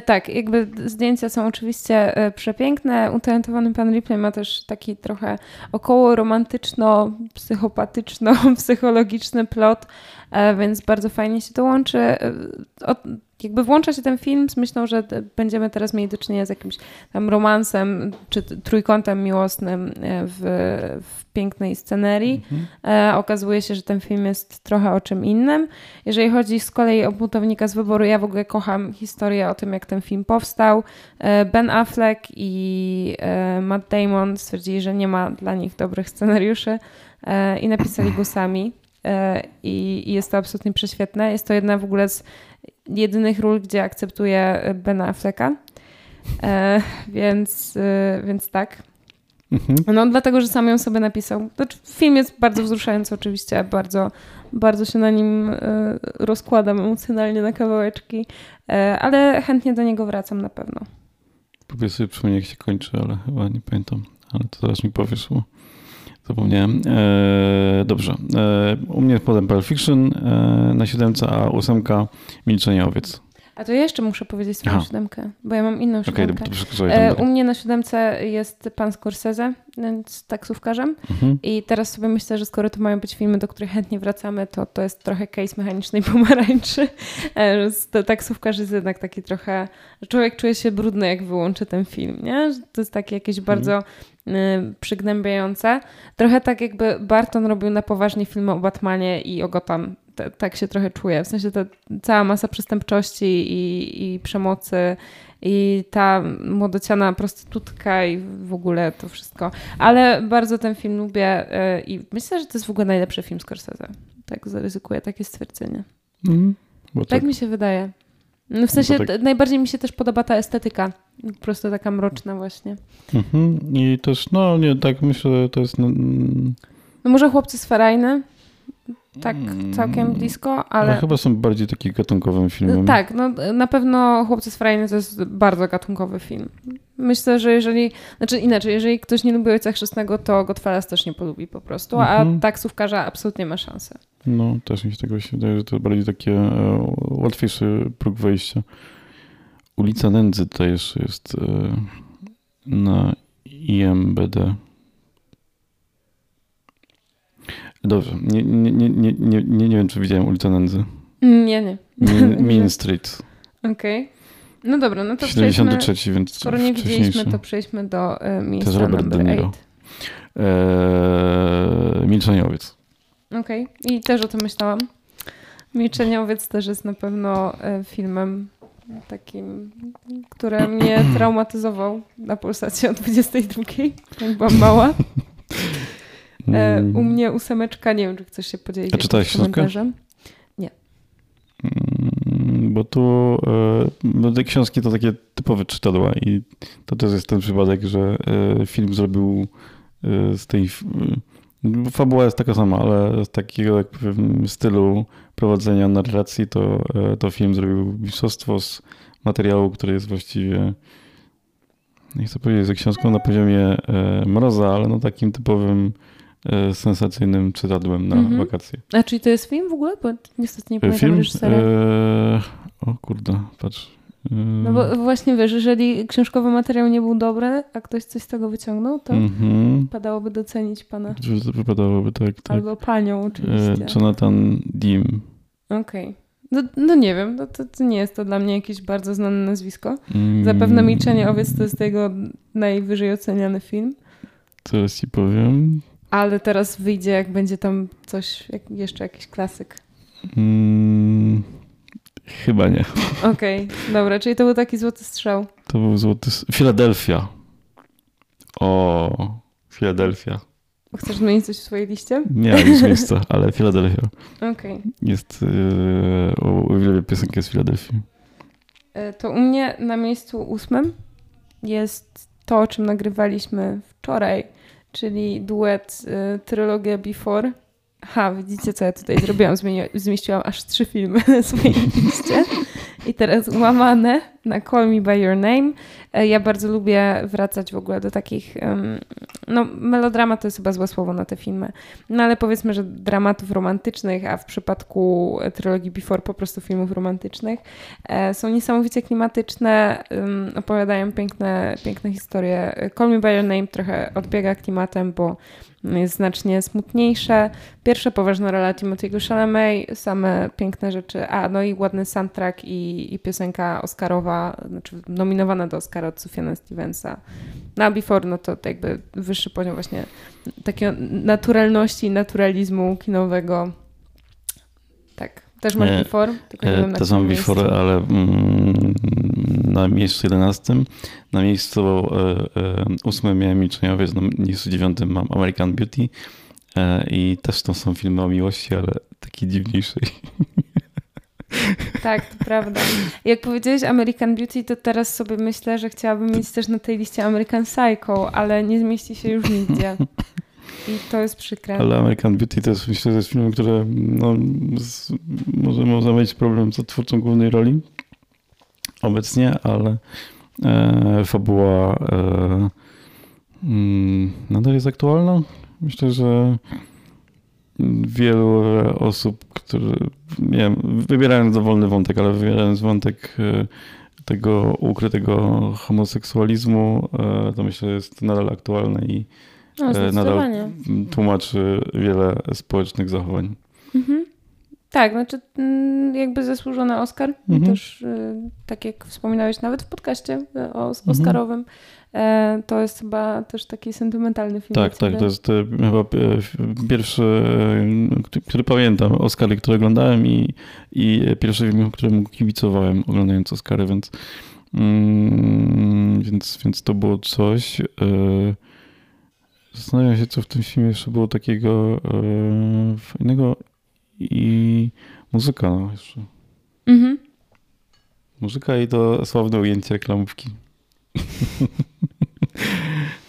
Tak, jakby zdjęcia są oczywiście przepiękne. Utalentowany pan Ripley ma też taki trochę około romantyczno-psychopatyczno-psychologiczny plot, więc bardzo fajnie się to łączy. Od, jakby włącza się ten film z myślą, że będziemy teraz mieli do czynienia z jakimś tam romansem czy trójkątem miłosnym w, w pięknej scenerii. Mhm. Okazuje się, że ten film jest trochę o czym innym. Jeżeli chodzi z kolei o buntownika z wyboru, ja w ogóle kocham historię o tym, jak ten film powstał. Ben Affleck i Matt Damon stwierdzili, że nie ma dla nich dobrych scenariuszy i napisali go sami. I jest to absolutnie prześwietne. Jest to jedna w ogóle z jedynych ról, gdzie akceptuję Bena Afflecka. E, więc, e, więc tak. Mhm. No dlatego, że sam ją sobie napisał. Znaczy, film jest bardzo wzruszający oczywiście. Bardzo, bardzo się na nim e, rozkładam emocjonalnie na kawałeczki. E, ale chętnie do niego wracam na pewno. Próbuję sobie przypomnieć, jak się kończy, ale chyba nie pamiętam. Ale to zaraz mi powiesz. Zapomniałem. Eee, dobrze. Eee, u mnie potem Pulp Fiction eee, na siódemce, a ósemka Milczenie owiec. A to ja jeszcze muszę powiedzieć swoją siódemkę, bo ja mam inną siódemkę. Okay, to, to eee, u mnie na siódemce jest pan Scorsese, z taksówkarzem. Mhm. I teraz sobie myślę, że skoro to mają być filmy, do których chętnie wracamy, to to jest trochę case mechanicznej pomarańczy. Eee, to taksówkarz jest jednak taki trochę... Człowiek czuje się brudny, jak wyłączy ten film, nie? To jest takie jakieś mhm. bardzo... przygnębiające. Trochę tak jakby Barton robił na poważnie filmy o Batmanie i o Gotham. T- tak się trochę czuję. W sensie ta cała masa przestępczości i, i przemocy i ta młodociana prostytutka i w ogóle to wszystko. Ale bardzo ten film lubię i myślę, że to jest w ogóle najlepszy film Scorsese. Tak zaryzykuję takie stwierdzenie. Mm, tak, tak mi się wydaje. No w sensie tak... najbardziej mi się też podoba ta estetyka. Po prostu taka mroczna właśnie. Mhm. I też, no nie, tak myślę, że to jest... No, no może Chłopcy z Ferajny. Tak całkiem blisko, ale... ale... chyba są bardziej takim gatunkowym filmem. Tak, no na pewno Chłopcy z Ferajny to jest bardzo gatunkowy film. Myślę, że jeżeli... Znaczy inaczej, jeżeli ktoś nie lubi Ojca Chrzestnego, to Goodfellas też nie polubi po prostu, mhm. a taksówkarza absolutnie ma szansę. No też mi się tego się wydaje, że to bardziej taki e, łatwiejszy próg wejścia. Ulica Nędzy to jeszcze jest e, na I M D B. Dobrze, nie, nie, nie, nie, nie, nie, nie wiem, czy widziałem Ulicę Nędzy. Nie, nie. Min, Main Street. Okej. Okay. No dobra, no to siedemdziesiąty trzeci, przejdźmy, więc skoro nie widzieliśmy, to przejdźmy do e, miejsca numer osiem. e, Milczenie owiec. Okej, okay. I też o tym myślałam. Milczenie owiec też jest na pewno filmem takim, który mnie traumatyzował na Polsacie o dwudziestej drugiej, jak byłam mała. E, u mnie ósemeczka, nie wiem, czy chcesz się podzielić A czytałeś komentarzem. Nie. Bo tu e, te książki to takie typowe czytadła i to też jest ten przypadek, że e, film zrobił e, z tej... E, fabuła jest taka sama, ale z takiego, jak powiem, stylu prowadzenia narracji to, e, to film zrobił mistrzostwo z materiału, który jest właściwie... Nie chcę powiedzieć, że książką na poziomie e, Mroza, ale no takim typowym e, sensacyjnym czytadłem na mm-hmm. wakacje. A czyli to jest film w ogóle? Bo niestety nie pamiętam reżysera. E, o kurde, patrz. E... No bo właśnie wiesz, jeżeli książkowy materiał nie był dobry, a ktoś coś z tego wyciągnął, to mm-hmm. wypadałoby docenić pana. Wypadałoby tak. tak. Albo panią oczywiście. E, Jonathan Demme. Okej. Okay. No, no nie wiem, no to, to nie jest to dla mnie jakieś bardzo znane nazwisko. Mm. Zapewne Milczenie owiec to jest jego najwyżej oceniany film. Teraz ci powiem. Ale teraz wyjdzie, jak będzie tam coś, jak jeszcze jakiś klasyk. Mm. Chyba nie. Okej, okay, dobra, czyli to był taki złoty strzał. To był złoty strzał. Filadelfia. O, Filadelfia. Chcesz zmienić coś w swojej liście? Nie, już miejsca, ale Filadelfia. Okej. Jest, yy, uwielbiam piosenkę z Filadelfii. To u mnie na miejscu ósmym jest to, o czym nagrywaliśmy wczoraj, czyli duet, y, trylogia Before. Ha, widzicie, co ja tutaj zrobiłam? Zmieni- zmieściłam aż trzy filmy na swojej liście. I teraz łamane na Call Me By Your Name. Ja bardzo lubię wracać w ogóle do takich... No, melodrama to jest chyba złe słowo na te filmy. No, ale powiedzmy, że dramatów romantycznych, a w przypadku trylogii Before po prostu filmów romantycznych, są niesamowicie klimatyczne, opowiadają piękne, piękne historie. Call Me By Your Name trochę odbiega klimatem, bo jest znacznie smutniejsze. Pierwsza poważna rola Timothy'ego Chalamet, same piękne rzeczy. A, no i ładny soundtrack i, i piosenka oscarowa, znaczy nominowana do Oscara od Sufjana Stevensa. Na Before, no to jakby wyższy poziom właśnie takiego naturalności i naturalizmu kinowego. Tak. Też masz e, Before? Tylko nie wiem, na to są miejscu. Before, ale mm, na miejscu jedenastym, na miejscu ósmym e, miałem Milczenie owiec, na miejscu dziewiątym mam American Beauty e, i też to są filmy o miłości, ale takiej dziwniejszej. Tak, to prawda. Jak powiedziałeś American Beauty, to teraz sobie myślę, że chciałabym mieć też na tej liście American Psycho, ale nie zmieści się już nigdzie. I to jest przykre. Ale American Beauty to jest, myślę, że jest filmem, które no, z, może można mieć problem z twórcą głównej roli obecnie, ale e, fabuła e, mm, nadal jest aktualna. Myślę, że wielu osób, które nie wiem, wybierając dowolny wątek, ale wybierając wątek e, tego ukrytego homoseksualizmu, e, to myślę, że jest nadal aktualne i no, nadal tłumaczy wiele społecznych zachowań. Mhm. Tak, znaczy jakby zasłużony Oscar. Mhm. Też tak jak wspominałeś nawet w podcaście o oscarowym, mhm. to jest chyba też taki sentymentalny film. Tak, tak. To jest chyba pierwszy, który pamiętam, Oscary, które oglądałem i, i pierwszy film, któremu kibicowałem oglądając Oscary, więc, mm, więc, więc to było coś... Zastanawiam się, co w tym filmie jeszcze było takiego e, fajnego i muzyka no jeszcze. Mhm. Muzyka i to sławne ujęcie reklamówki.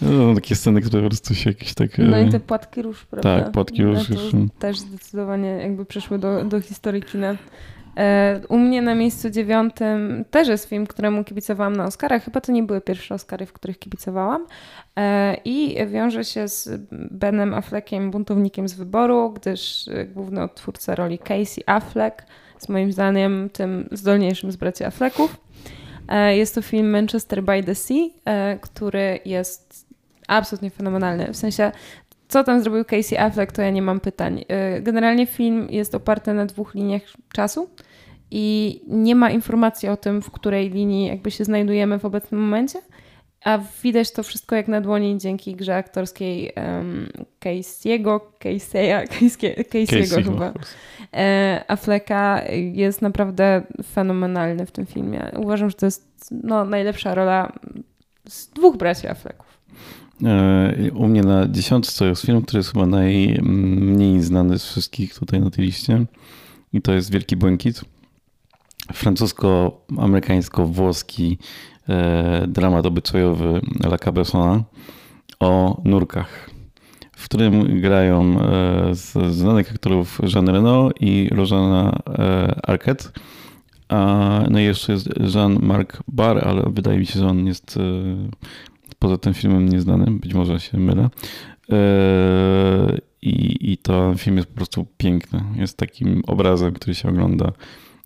No, takie sceny, które po prostu się jakieś tak... No i te płatki róż, prawda? Tak, płatki róż. No, już... Też zdecydowanie jakby przeszły do, do historii kina. U mnie na miejscu dziewiątym też jest film, któremu kibicowałam na Oscarach. Chyba to nie były pierwsze Oscary, w których kibicowałam. I wiąże się z Benem Affleckiem, buntownikiem z wyboru, gdyż główny odtwórca roli Casey Affleck jest moim zdaniem tym zdolniejszym z braci Afflecków. Jest to film Manchester by the Sea, który jest absolutnie fenomenalny. W sensie co tam zrobił Casey Affleck, to ja nie mam pytań. Generalnie film jest oparty na dwóch liniach czasu i nie ma informacji o tym, w której linii jakby się znajdujemy w obecnym momencie, A widać to wszystko jak na dłoni dzięki grze aktorskiej um, Casey'ego, Casey'a, Casey'ego Casey chyba. E, Afflecka jest naprawdę fenomenalny w tym filmie. Uważam, że to jest no, najlepsza rola z dwóch braci Afflecków. E, u mnie na dziesiątce jest film, który jest chyba najmniej znany z wszystkich tutaj na tej liście. I to jest Wielki Błękit. Francusko-amerykańsko-włoski dramat obyczajowy Luca Bessona o nurkach, w którym grają z znanych aktorów Jean Reno i Rosanna Arquette, a no jeszcze jest Jean-Marc Barr, ale wydaje mi się, że on jest poza tym filmem nieznany, być może się mylę. I, i to film jest po prostu piękny. Jest takim obrazem, który się ogląda,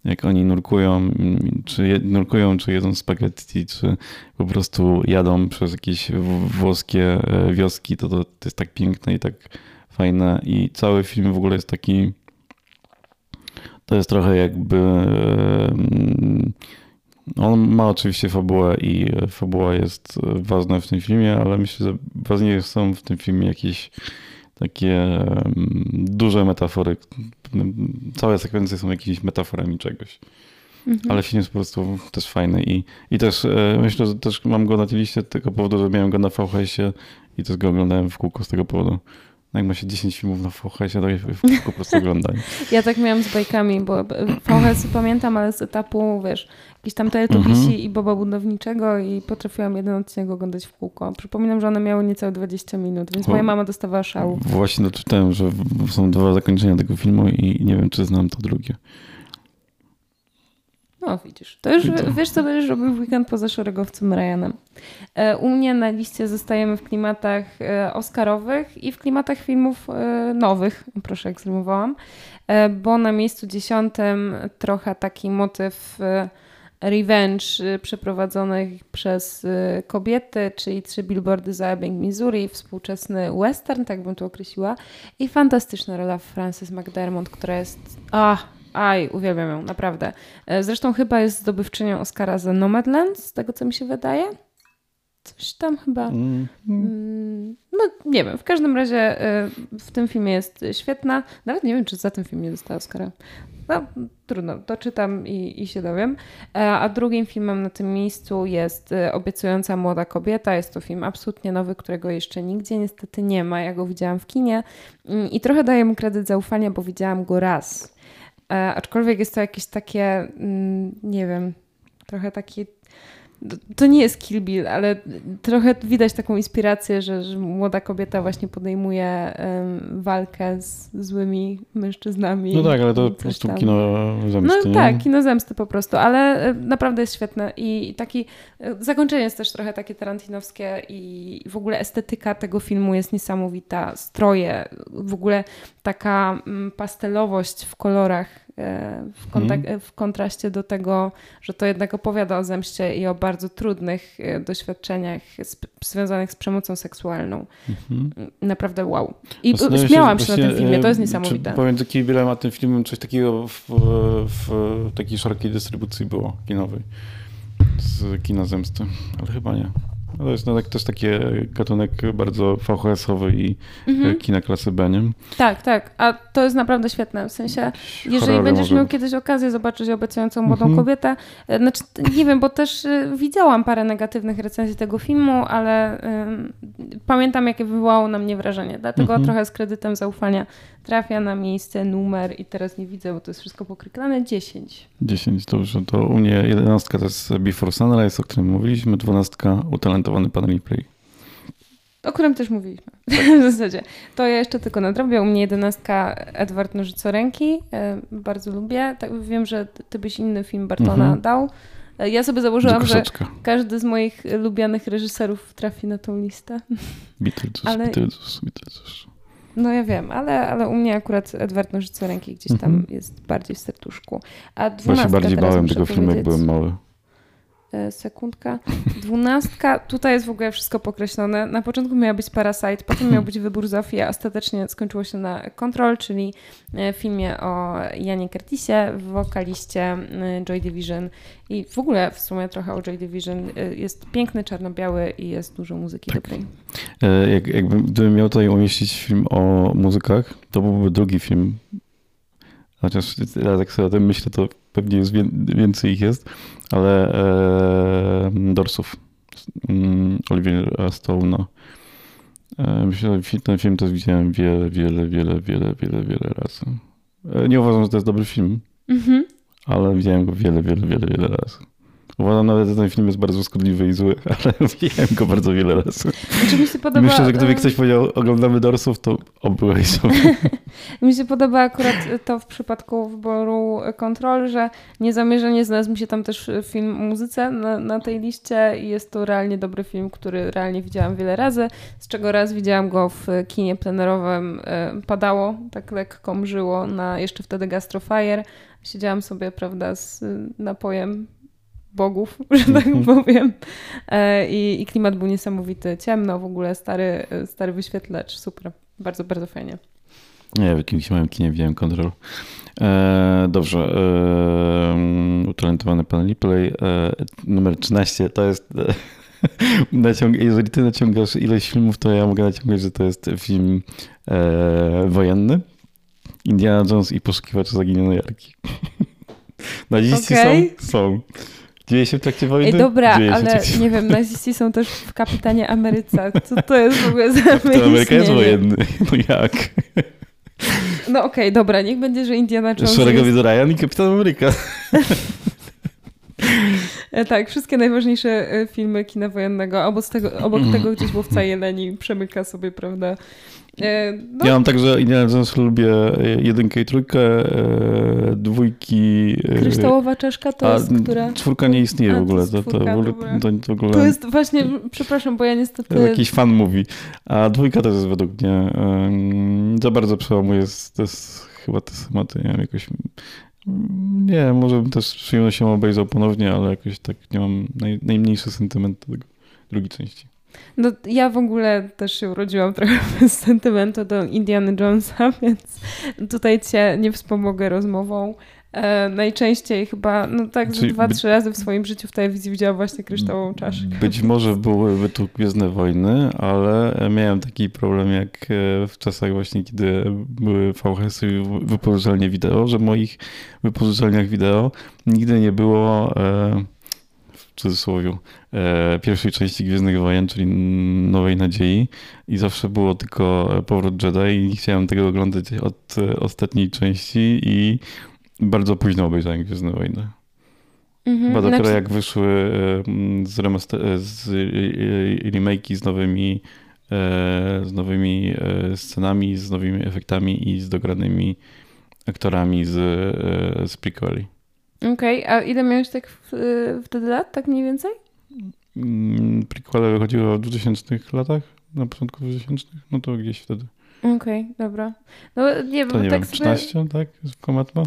jak oni nurkują, czy je, nurkują, czy jedzą spaghetti, czy po prostu jadą przez jakieś włoskie wioski, to, to, to jest tak piękne i tak fajne. I cały film w ogóle jest taki, to jest trochę jakby, on ma oczywiście fabułę i fabuła jest ważna w tym filmie, ale myślę, że ważniejsze są w tym filmie jakieś takie duże metafory. Całe sekwencje są jakimiś metaforami czegoś. Mhm. Ale film jest po prostu też fajny. I, i też myślę, że też mam go na tej liście z tego powodu, że miałem go na V H S-ie i też go oglądałem w kółko z tego powodu. Jak ma się dziesięć filmów na V H S-ie, to ja w kółko po prostu oglądam. Ja tak miałam z bajkami, bo V H S-y pamiętam, ale z etapu, wiesz, jakieś tam Teletubbiesi mhm. i Boba Budowniczego i potrafiłam jeden odcinek oglądać w kółko. Przypominam, że one miały niecałe dwadzieścia minut, więc moja mama dostawała szału. Właśnie doczytałem, że są dwa zakończenia tego filmu i nie wiem, czy znam to drugie. No widzisz, to już to... wiesz, co będziesz robił w weekend poza szeregowcem Ryanem. U mnie na liście zostajemy w klimatach oscarowych i w klimatach filmów nowych, proszę, jak zrymowałam, bo na miejscu dziesiątym trochę taki motyw revenge przeprowadzonych przez kobiety, czyli Trzy billboardy za Ebbing, Missouri, współczesny western, tak bym to określiła, i fantastyczna rola Frances McDermott, która jest... Ach, Aj, uwielbiam ją, naprawdę. Zresztą chyba jest zdobywczynią Oscara za Nomadland, z tego co mi się wydaje. Coś tam chyba... Mm. No nie wiem, w każdym razie w tym filmie jest świetna. Nawet nie wiem, czy za ten film nie dostała Oscara. No trudno, doczytam i, i się dowiem. A drugim filmem na tym miejscu jest Obiecująca młoda kobieta. Jest to film absolutnie nowy, którego jeszcze nigdzie niestety nie ma. Ja go widziałam w kinie i trochę daję mu kredyt zaufania, bo widziałam go raz. Aczkolwiek jest to jakieś takie, nie wiem, trochę taki, to nie jest Kill Bill, ale trochę widać taką inspirację, że, że młoda kobieta właśnie podejmuje walkę z złymi mężczyznami. No tak, ale to po prostu tam. Kino zemsty. No nie? Tak, kino zemsty po prostu, ale naprawdę jest świetne i taki zakończenie jest też trochę takie tarantinowskie i w ogóle estetyka tego filmu jest niesamowita. Stroje, w ogóle taka pastelowość w kolorach w, kontak- w kontraście do tego, że to jednak opowiada o zemście i o bardzo trudnych doświadczeniach sp- związanych z przemocą seksualną. Mm-hmm. Naprawdę wow. I Zastanawiam śmiałam się, się na tym filmie, to jest niesamowite. Pomiędzy Kill Billem a tym filmem coś takiego w, w takiej szerokiej dystrybucji było, kinowej, z kina zemsty, ale chyba nie. To jest no, tak, też taki gatunek bardzo V H S-owy i mhm. kina klasy B, nie? Tak, tak. A to jest naprawdę świetne. W sensie, jeżeli Horrory będziesz może... miał kiedyś okazję zobaczyć Obiecującą młodą mhm. kobietę, znaczy nie wiem, bo też widziałam parę negatywnych recenzji tego filmu, ale um, pamiętam, jakie wywołało na mnie wrażenie. Dlatego mhm. trochę z kredytem zaufania trafia na miejsce, numer i teraz nie widzę, bo to jest wszystko pokryklane. dziesięć. dziesięć, dobrze. To u mnie jedenastka to jest Before Sunrise, o którym mówiliśmy, dwunastka Utalentowany pan Ripley. O którym też mówiliśmy w zasadzie. To ja jeszcze tylko nadrobię. U mnie jedenastka Edward Nożycoręki. Bardzo lubię. Tak, wiem, że ty byś inny film Bartona mhm. dał. Ja sobie założyłam, że każdy z moich lubianych reżyserów trafi na tą listę. Beetlejuice, Ale... Beetlejuice, Beetlejuice. No ja wiem, ale, ale u mnie akurat Edward Nożycoręki gdzieś tam mm-hmm. jest bardziej w serduszku. A dwunastka, ja się bardziej bałem tego filmu, jak byłem mały. sekundka, dwunastka, tutaj jest w ogóle wszystko pokreślone. Na początku miała być Parasite, potem miał być wybór Zofii, a ostatecznie skończyło się na Control, czyli filmie o Janie Curtisie, wokaliście Joy Division i w ogóle w sumie trochę o Joy Division. Jest piękny, czarno-biały i jest dużo muzyki tak. dobrej. Jak, jakbym, gdybym miał tutaj umieścić film o muzykach, to byłby drugi film. Chociaż teraz jak sobie o tym myślę, to pewnie jest więcej ich jest, ale e, Dorsów, Oliver Stone'a. E, myślę, że ten film też widziałem wiele, wiele, wiele, wiele, wiele, wiele razy. E, nie uważam, że to jest dobry film, mm-hmm. ale widziałem go wiele, wiele, wiele, wiele razy. Uważam nawet, że ten film jest bardzo szkodliwy i zły, ale widziałem go bardzo wiele razy. Znaczy, mi się podoba... Myślę, że gdyby ktoś powiedział, oglądamy Dorsów, to obyłeś sobie. Mi się podoba akurat to w przypadku wyboru Kontrol, że niezamierzenie znalazł mi się tam też film o muzyce na, na tej liście i jest to realnie dobry film, który realnie widziałam wiele razy, z czego raz widziałam go w kinie plenerowym, padało, tak lekko mrzyło, na jeszcze wtedy Gastrofire. Siedziałam sobie, prawda, z napojem bogów, że tak powiem. I, i klimat był niesamowity. Ciemno w ogóle, stary, stary wyświetlacz. Super. Bardzo, bardzo fajnie. Ja w jakimś małym kinie widziałem Kontrol. E, dobrze. E, Utalentowany pan Ripley. E, numer trzynaście. To jest... Naciąg- jeżeli ty naciągasz ileś filmów, to ja mogę naciągać, że to jest film e, wojenny. Indiana Jones i Poszukiwacz zaginionej Jarki. Naziści okay. są? Są. Dzieje się w trakcie wojny? Ej, dobra, ale nie wiem, naziści są też w Kapitanie Ameryce. Co to jest w ogóle za myśl? To Ameryka jest wojenny. No jak? No okej, okay, dobra, niech będzie, że Indiana Jones... Szeregowiec Ryan i Kapitan Ameryka. Tak, wszystkie najważniejsze filmy kina wojennego. Obok tego, obok tego gdzieś łowca jeleni przemyka sobie, prawda? No. Ja mam także Indiana Jones lubię jedynkę i trójkę, dwójki... Kryształowa czaszka to jest, która... Czwórka nie istnieje a, w ogóle. To, to, to, to, to, w ogóle... to jest właśnie, przepraszam, bo ja niestety... Jakiś fan mówi. A dwójka też jest według mnie za bardzo przełamuje. To jest chyba te schematy, nie wiem, jakoś... Nie, może bym też z przyjemnością obejrzał ponownie, ale jakoś tak nie mam naj, najmniejszy sentyment do tego drugiej części. No, ja w ogóle też się urodziłam trochę bez sentymentu do Indiana Jonesa, więc tutaj cię nie wspomogę rozmową. E, najczęściej chyba, no tak, że dwa, by... trzy razy w swoim życiu w telewizji widziałam właśnie kryształową czaszkę. Być może byłyby tu Gwiezdne Wojny, ale miałem taki problem jak w czasach właśnie, kiedy były V H S-y i wypożyczalnie wideo, że w moich wypożyczalniach wideo nigdy nie było... E... w cudzysłowie, e, pierwszej części Gwiezdnych Wojen, czyli Nowej Nadziei i zawsze było tylko Powrót Jedi i nie chciałem tego oglądać od ostatniej części i bardzo późno obejrzałem Gwiezdne Wojny. Mm-hmm. Bo dopiero znaczy... jak wyszły z, remaster- z remake'i z nowymi, z nowymi scenami, z nowymi efektami i z dogranymi aktorami z, z prequeli. Okej, okay, a ile miałeś tak w, y, wtedy lat, tak mniej więcej? Mm, prequele wychodziły w dwutysięcznych latach, na początku dwutysięcznych, no to gdzieś wtedy. Okej, okay, dobra. No nie, bo to nie tak wiem, sobie... trzynaście, tak? Komatma?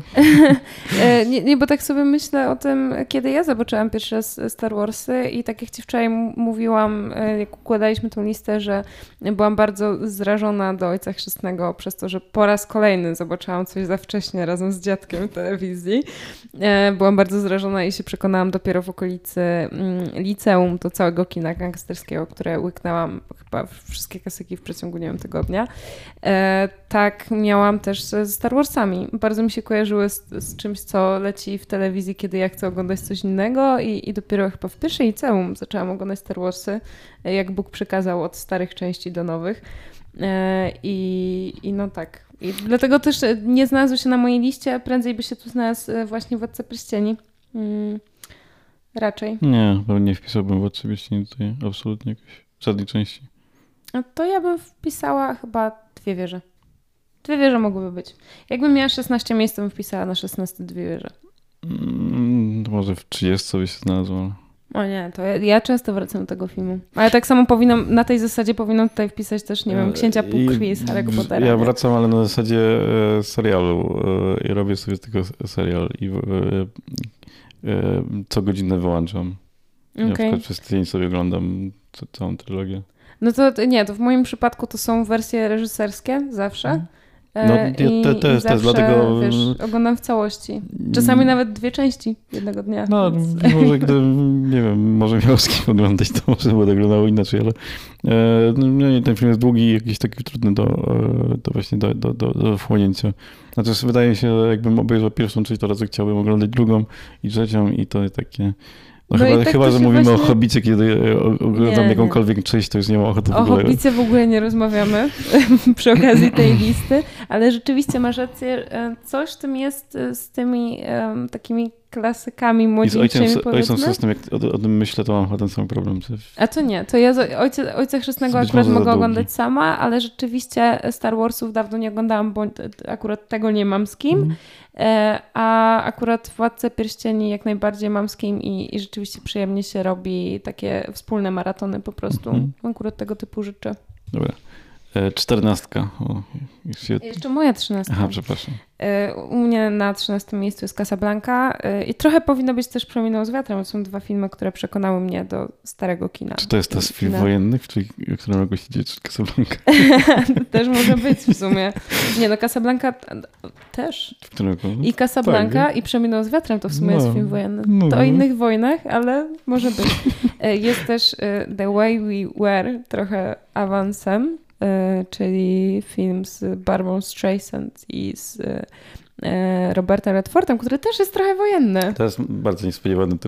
nie, nie, bo tak sobie myślę o tym, kiedy ja zobaczyłam pierwszy raz Star Warsy i tak jak ci wczoraj mówiłam, jak układaliśmy tą listę, że byłam bardzo zrażona do Ojca Chrzestnego przez to, że po raz kolejny zobaczyłam coś za wcześnie razem z dziadkiem w telewizji. Byłam bardzo zrażona i się przekonałam dopiero w okolicy liceum do całego kina gangsterskiego, które łyknęłam chyba wszystkie kasyki w przeciągu, nie wiem, tygodnia. Tak miałam też ze Star Warsami. Bardzo mi się kojarzyły z, z czymś, co leci w telewizji, kiedy ja chcę oglądać coś innego i, i dopiero chyba w pierwszej liceum zaczęłam oglądać Star Warsy, jak Bóg przykazał, od starych części do nowych. I, i no tak. I dlatego też nie znalazł się na mojej liście, prędzej by się tu znalazł właśnie Władca Pierścieni. Hmm. Raczej. Nie, bo nie wpisałbym Władcy Pierścieni tutaj absolutnie jakoś, w żadnej części. A to ja bym wpisała chyba dwie wieże. Dwie wieże mogłyby być. Jakbym miała szesnaście miejsc, to bym wpisała na szesnaście dwie wieże. Mm, to może w trzydziestu by się znalazło. O nie, to ja, ja często wracam do tego filmu. Ale tak samo powinnam, na tej zasadzie powinnam tutaj wpisać też, nie wiem, Księcia Półkrwi z Harry'ego Pottera. Ja wracam, ale na zasadzie e, serialu. I e, ja robię sobie z tego serial i e, e, co godzinę wyłączam. Okay. Ja na przykład przez tydzień sobie oglądam całą trylogię. No to nie, to w moim przypadku to są wersje reżyserskie zawsze. No e, ja te, te, i zawsze, też, dlatego... wiesz, oglądam w całości. Czasami nawet dwie części jednego dnia. No, więc... może gdy, nie wiem, może miał z kim oglądać, to może by wyglądało inaczej, ale e, no, ten film jest długi i jakiś taki trudny do, do właśnie do, do, do, do wchłonięcia. Znaczy wydaje mi się, że jakbym obejrzał pierwszą część, to razu chciałbym oglądać drugą i trzecią i to jest takie... No no chyba, tak chyba że mówimy właśnie... o Hobbicie, kiedy oglądam jakąkolwiek część, to już nie mam ochoty w ogóle. O Hobbicie w ogóle nie rozmawiamy przy okazji tej listy, ale rzeczywiście masz rację, coś w tym jest z tymi um, takimi klasykami młodzieńczymi, powiedzmy. I z Ojcem Chrzestnym, jak o, o tym myślę, to mam chyba ten sam problem. A to nie, to ja z Ojca, Ojca Chrzestnego akurat mogę oglądać sama, ale rzeczywiście Star Warsów dawno nie oglądałam, bo akurat tego nie mam z kim. Mm. A akurat Władcę Pierścieni jak najbardziej mam z kim i, i rzeczywiście przyjemnie się robi takie wspólne maratony po prostu. Mm-hmm. Akurat tego typu życzę. Dobra. Czternastka. O, już się... Jeszcze moja trzynastka. Aha, przepraszam. U mnie na trzynastym miejscu jest Casablanca i trochę powinno być też Promieniem z wiatrem. To są dwa filmy, które przekonały mnie do starego kina. Czy to jest to z film wojennych, w którym mogło się dzieć Casablanca? To też może być w sumie. Nie no, Casablanca też. W którym I Casablanca tak, i Promieniem z wiatrem to w sumie no, jest film wojenny. No. To o innych wojnach, ale może być. Jest też The Way We Were, trochę awansem, czyli film z Barbą Streisand i z Robertem Redfordem, który też jest trochę wojenny. To jest bardzo niespodziewany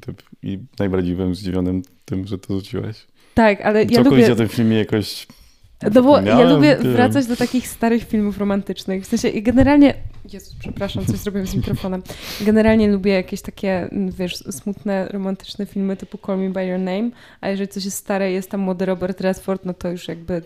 typ i najbardziej byłem zdziwiony tym, że to rzuciłaś. Tak, ale ja lubię... o tym filmie jakoś... No bo ja lubię wracać do takich starych filmów romantycznych. W sensie generalnie... Jezu, przepraszam, coś zrobiłem z mikrofonem. Generalnie lubię jakieś takie, wiesz, smutne, romantyczne filmy typu Call Me By Your Name, a jeżeli coś jest stare, jest tam młody Robert Redford, no to już jakby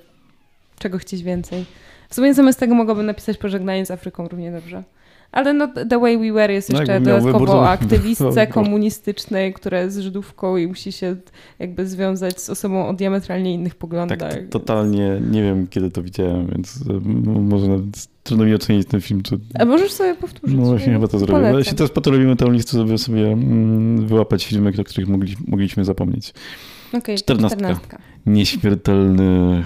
czego chcieć więcej. W sumie zamiast tego mogłabym napisać Pożegnanie z Afryką równie dobrze. Ale no The Way We Were jest jeszcze no, dodatkowo o aktywistce komunistycznej, która jest Żydówką i musi się jakby związać z osobą o diametralnie innych poglądach. Tak, totalnie nie wiem, kiedy to widziałem, więc może nawet trudno mi ocenić ten film. Czy... A możesz sobie powtórzyć. No właśnie, chyba to zrobię. Ale jeśli też potrafimy tę listę, żeby sobie wyłapać filmy, o których mogli, mogliśmy zapomnieć. Okay, czternastka. czternastka. Nieśmiertelny...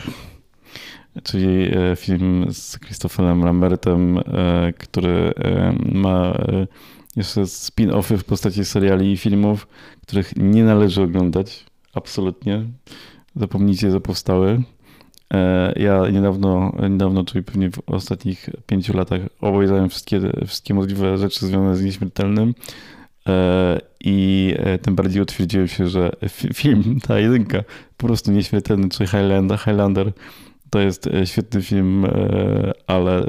Czyli film z Christopherem Lambertem, który ma jeszcze spin-offy w postaci seriali i filmów, których nie należy oglądać. Absolutnie. Zapomnijcie, że powstały. Ja niedawno, niedawno, czyli pewnie w ostatnich pięciu latach, obejrzałem wszystkie, wszystkie możliwe rzeczy związane z Nieśmiertelnym. I tym bardziej utwierdziłem się, że film, ta jedynka, po prostu Nieśmiertelny, czyli Highlander, Highlander to jest świetny film, ale,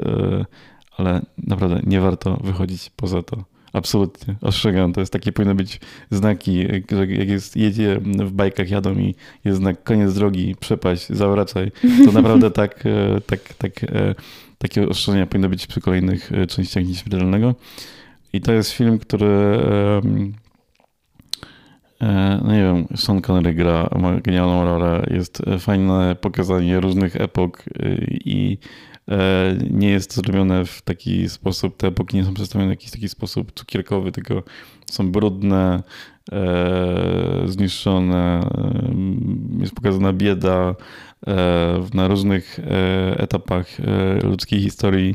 ale naprawdę nie warto wychodzić poza to. Absolutnie. Ostrzegam. To jest takie, powinno być znaki, że jak jest, jedzie w bajkach, jadą i jest znak koniec drogi, przepaść, zawracaj. To naprawdę tak, tak, tak, takie ostrzeżenia powinno być przy kolejnych częściach Nieśmiertelnego. I to jest film, który... No nie wiem, Sean Connery gra, ma genialną rolę, jest fajne pokazanie różnych epok i nie jest to zrobione w taki sposób, te epoki nie są przedstawione w jakiś taki sposób cukierkowy, tylko są brudne, zniszczone, jest pokazana bieda na różnych etapach ludzkiej historii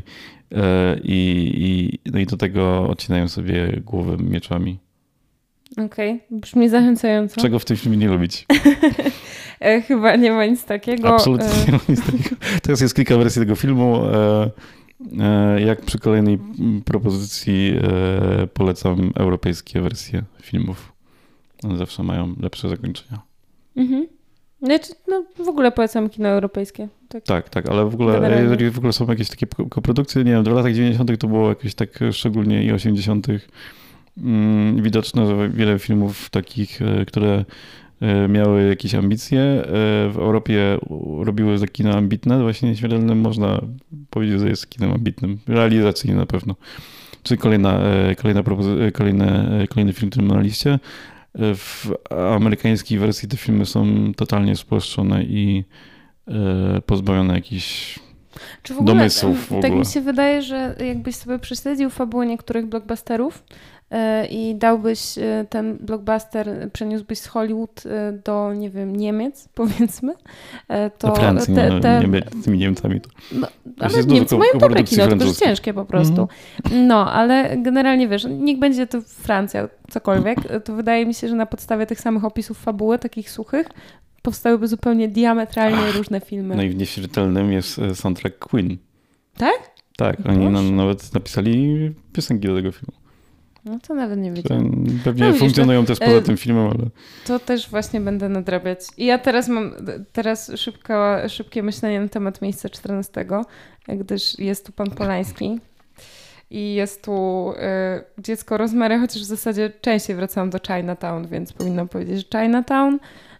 i, i, no i do tego odcinają sobie głowy mieczami. Okej, okay. Brzmi zachęcająco. Czego w tym filmie nie lubić? Chyba nie ma nic takiego. Absolutnie nie ma nic takiego. Teraz jest kilka wersji tego filmu. Jak przy kolejnej propozycji polecam europejskie wersje filmów. One zawsze mają lepsze zakończenia. Mhm. Znaczy, no w ogóle polecam kino europejskie. Tak, tak, tak, ale w ogóle generalnie, jeżeli w ogóle są jakieś takie koprodukcje, nie wiem, w latach dziewięćdziesiątych to było jakieś tak szczególnie i osiemdziesiątych widoczne, że wiele filmów takich, które miały jakieś ambicje, w Europie robiły za kino ambitne. Właśnie Nieśmiertelnym można powiedzieć, że jest kinem ambitnym. Realizacyjnie na pewno. Czyli kolejna, kolejna propozy- kolejne, kolejny film, który mam na liście. W amerykańskiej wersji te filmy są totalnie spłaszczone i pozbawione jakichś Czy w ogóle, domysłów w ogóle. Tak mi się wydaje, że jakbyś sobie prześledził fabułę niektórych blockbusterów i dałbyś ten blockbuster, przeniósłbyś z Hollywood do, nie wiem, Niemiec, powiedzmy. To do Francji, te, no, te... Niemie... z tymi Niemcami to... No, ale Niemcy mają dobre kino, to jest ciężkie po prostu. Mm. No, ale generalnie wiesz, niech będzie to Francja, cokolwiek, to wydaje mi się, że na podstawie tych samych opisów fabuły, takich suchych, powstałyby zupełnie diametralnie Ach, różne filmy. No i w nieśmiertelnym jest soundtrack Queen. Tak? Tak, no oni nam nawet napisali piosenki do tego filmu. No to nawet nie wiedziałem. Pewnie no, funkcjonują to, też poza e, tym filmem, ale... To też właśnie będę nadrabiać. I ja teraz mam teraz szybka, szybkie myślenie na temat miejsca czternastego, gdyż jest tu pan Polański i jest tu y, dziecko Rozmary, chociaż w zasadzie częściej wracałam do Chinatown, więc powinnam powiedzieć, że Chinatown,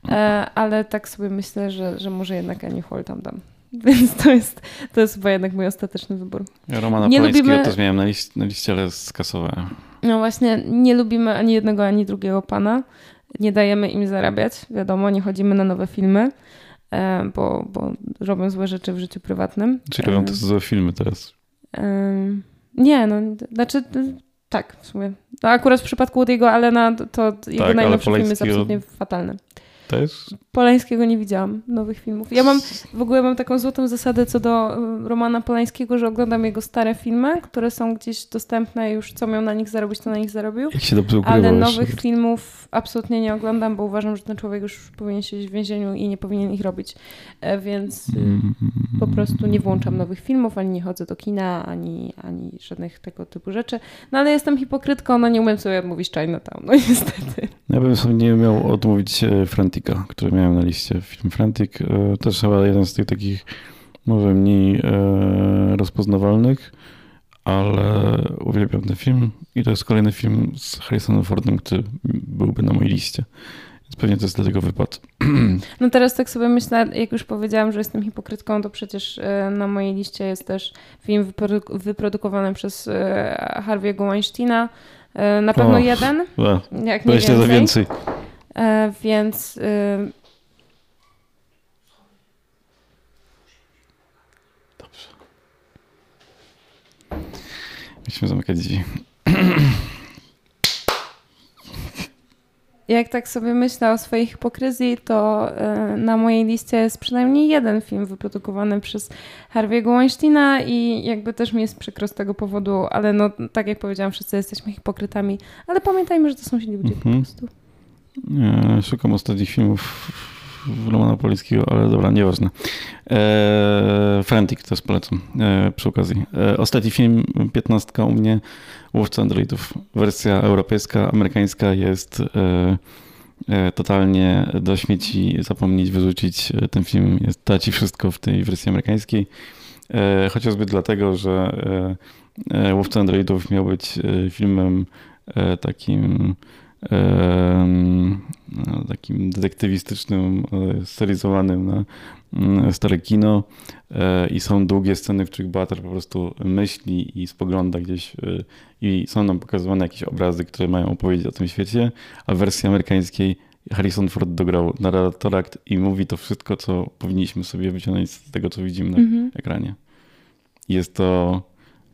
y, ale tak sobie myślę, że, że może jednak Annie Hall tam dam. Więc to jest, to jest chyba jednak mój ostateczny wybór. Romana nie Polańskiego lubimy... też miałem na, liście, na liście, ale skasowałem. No właśnie, nie lubimy ani jednego, ani drugiego pana. Nie dajemy im zarabiać, wiadomo, nie chodzimy na nowe filmy, bo, bo robią złe rzeczy w życiu prywatnym. Czyli robią te złe filmy teraz? Nie, no, znaczy tak w sumie. No akurat w przypadku Woody'ego Allena to jego tak, najnowszy film jest absolutnie fatalny. Też? Polańskiego nie widziałam, nowych filmów. Ja mam, w ogóle mam taką złotą zasadę co do Romana Polańskiego, że oglądam jego stare filmy, które są gdzieś dostępne już, co miał na nich zarobić, to na nich zarobił. Jak się dobrze ukrywa, ale nowych się... filmów absolutnie nie oglądam, bo uważam, że ten człowiek już powinien siedzieć w więzieniu i nie powinien ich robić. Więc mm. po prostu nie włączam nowych filmów, ani nie chodzę do kina, ani, ani żadnych tego typu rzeczy. No ale jestem hipokrytką, no nie umiem sobie odmówić Chinatown, no niestety. Ja bym sobie nie miał odmówić Frantika, który miałem na liście. Film Frantic też chyba jeden z tych takich może mniej rozpoznawalnych, ale uwielbiam ten film i to jest kolejny film z Harrisonem Fordem, który byłby na mojej liście. Więc pewnie to jest dlatego wypad. No teraz tak sobie myślę, jak już powiedziałam, że jestem hipokrytką, to przecież na mojej liście jest też film wyprodu- wyprodukowany przez Harvey'ego Weinsteina. Na pewno o, jeden, da. Jak nie więcej. Za więcej. E, więc... Y... Dobrze. Musimy zamykać drzwi. Jak tak sobie myślę o swojej hipokryzji, to na mojej liście jest przynajmniej jeden film wyprodukowany przez Harvey'ego Weinsteina i jakby też mi jest przykro z tego powodu, ale no tak jak powiedziałam, wszyscy jesteśmy hipokrytami, ale pamiętajmy, że to są ludzie mm-hmm. po prostu. Nie, szukam ostatnich filmów Romana Polańskiego, ale dobra, nieważne. Eee, Frantic też polecam eee, przy okazji. Eee, ostatni film, piętnastka u mnie, Łowca Androidów. Wersja europejska, amerykańska jest eee, e, totalnie do śmieci, zapomnieć, wyrzucić. Ten film jest, traci wszystko w tej wersji amerykańskiej. Eee, chociażby dlatego, że e, e, Łowca Androidów miał być e, filmem e, takim takim detektywistycznym, stylizowanym na stare kino i są długie sceny, w których bohater po prostu myśli i spogląda gdzieś i są nam pokazywane jakieś obrazy, które mają opowiedzieć o tym świecie, a w wersji amerykańskiej Harrison Ford dograł narratora i mówi to wszystko, co powinniśmy sobie wyciągnąć z tego, co widzimy na mhm. ekranie. Jest to...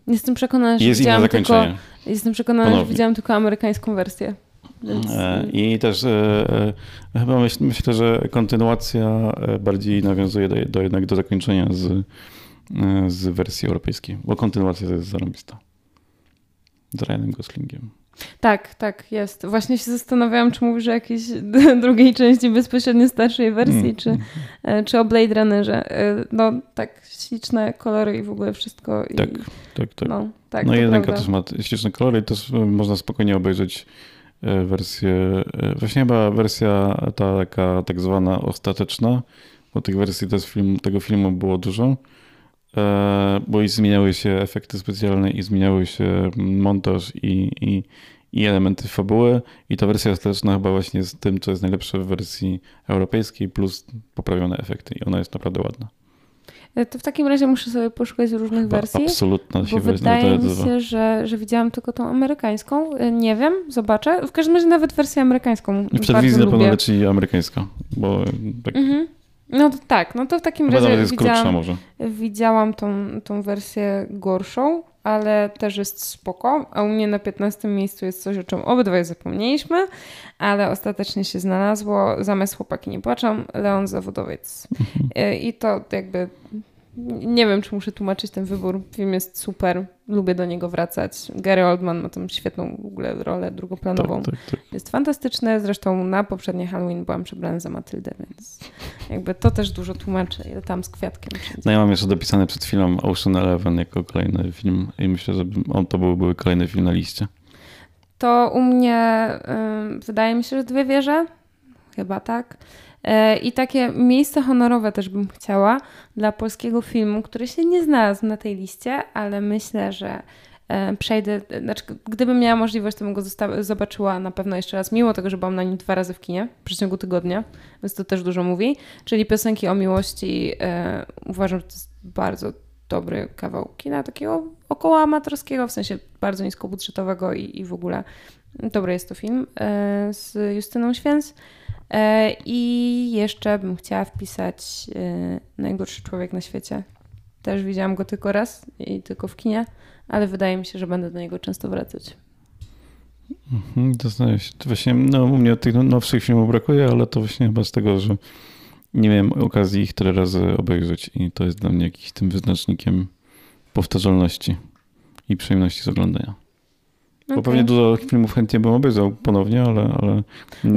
Jestem przekonana, że jest widziałam tylko... Jestem przekonana, Ponownie. że widziałam tylko amerykańską wersję. Więc... I też chyba myśl, myślę, że kontynuacja bardziej nawiązuje do, do jednak do zakończenia z, z wersji europejskiej, bo kontynuacja to jest zarąbista. Z Ryanem Goslingiem. Tak, tak, jest. Właśnie się zastanawiałam, czy mówisz o jakiejś drugiej części bezpośrednio starszej wersji, mm. czy, czy o Blade Runnerze. No tak, śliczne kolory i w ogóle wszystko. I... Tak, tak, tak. No, tak, no jedynka też ma śliczne kolory i też można spokojnie obejrzeć wersję, właśnie chyba wersja ta taka tak zwana ostateczna, bo tych wersji też film, tego filmu było dużo, bo i zmieniały się efekty specjalne i zmieniały się montaż i, i, i elementy fabuły i ta wersja ostateczna chyba właśnie jest tym, co jest najlepsze w wersji europejskiej plus poprawione efekty i ona jest naprawdę ładna. To w takim razie muszę sobie poszukać różnych Chyba wersji, absolutna się bo wydaje mi się, że, że widziałam tylko tą amerykańską. Nie wiem, zobaczę. W każdym razie nawet wersję amerykańską. W telewizji na pewno leci amerykańska, bo tak... Mhm. No to tak, no to w takim razie jest widziałam, krótsza może. widziałam tą, tą wersję gorszą, ale też jest spoko, a u mnie na piętnastym miejscu jest coś, o czym obydwaj zapomnieliśmy, ale ostatecznie się znalazło, zamiast Chłopaki nie płaczą, Leon Zawodowiec. I to jakby, nie wiem, czy muszę tłumaczyć ten wybór, film jest super, lubię do niego wracać. Gary Oldman ma tam świetną w ogóle rolę drugoplanową. Tak, tak, tak. Jest fantastyczny, zresztą na poprzednie Halloween byłam przebrana za Matyldę, więc jakby to też dużo tłumaczy, ile tam z kwiatkiem. No ja mam jeszcze dopisany przed chwilą Ocean Eleven jako kolejny film i myślę, że on to byłby kolejny film na liście. To u mnie y, wydaje mi się, że Dwie wieże, chyba tak. I takie miejsce honorowe też bym chciała dla polskiego filmu, który się nie znalazł na tej liście, ale myślę, że przejdę, znaczy gdybym miała możliwość, to bym go zosta- zobaczyła na pewno jeszcze raz, mimo tego, że byłam na nim dwa razy w kinie w przeciągu tygodnia, więc to też dużo mówi, czyli Piosenki o miłości. E, uważam, że to jest bardzo dobry kawał kina, takiego około amatorskiego, w sensie bardzo niskobudżetowego i, i w ogóle dobry jest to film e, z Justyną Święc. I jeszcze bym chciała wpisać Najgorszy człowiek na świecie. Też widziałam go tylko raz i tylko w kinie, ale wydaje mi się, że będę do niego często wracać. To znaczy, właśnie, no u mnie tych nowszych filmów brakuje, ale to właśnie chyba z tego, że nie miałem okazji ich tyle razy obejrzeć i to jest dla mnie jakiś tym wyznacznikiem powtarzalności i przyjemności z oglądania. Bo okay. Pewnie dużo filmów chętnie bym obejrzał ponownie, ale, ale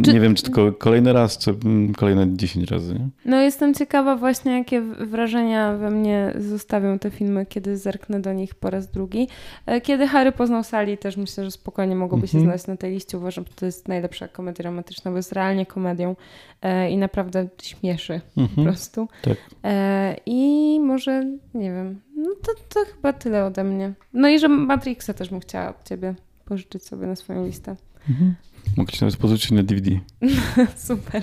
czy... nie wiem, czy tylko kolejny raz, czy kolejne dziesięć razy. Nie? No jestem ciekawa właśnie, jakie wrażenia we mnie zostawią te filmy, kiedy zerknę do nich po raz drugi. Kiedy Harry poznał Sally, też myślę, że spokojnie mogłoby się mm-hmm. znaleźć na tej liście. Uważam, że to jest najlepsza komedia romantyczna, bo jest realnie komedią i naprawdę śmieszy mm-hmm. po prostu. Tak. I może, nie wiem, no to, to chyba tyle ode mnie. No i że Matrixa też bym chciała od ciebie pożyczyć sobie na swoją listę. Mhm. Mogę ci nawet pożyczyć na D V D. Super.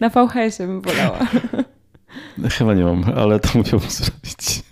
Na V H S-ie bym wolała. Chyba nie mam, ale to musiałbym zrobić.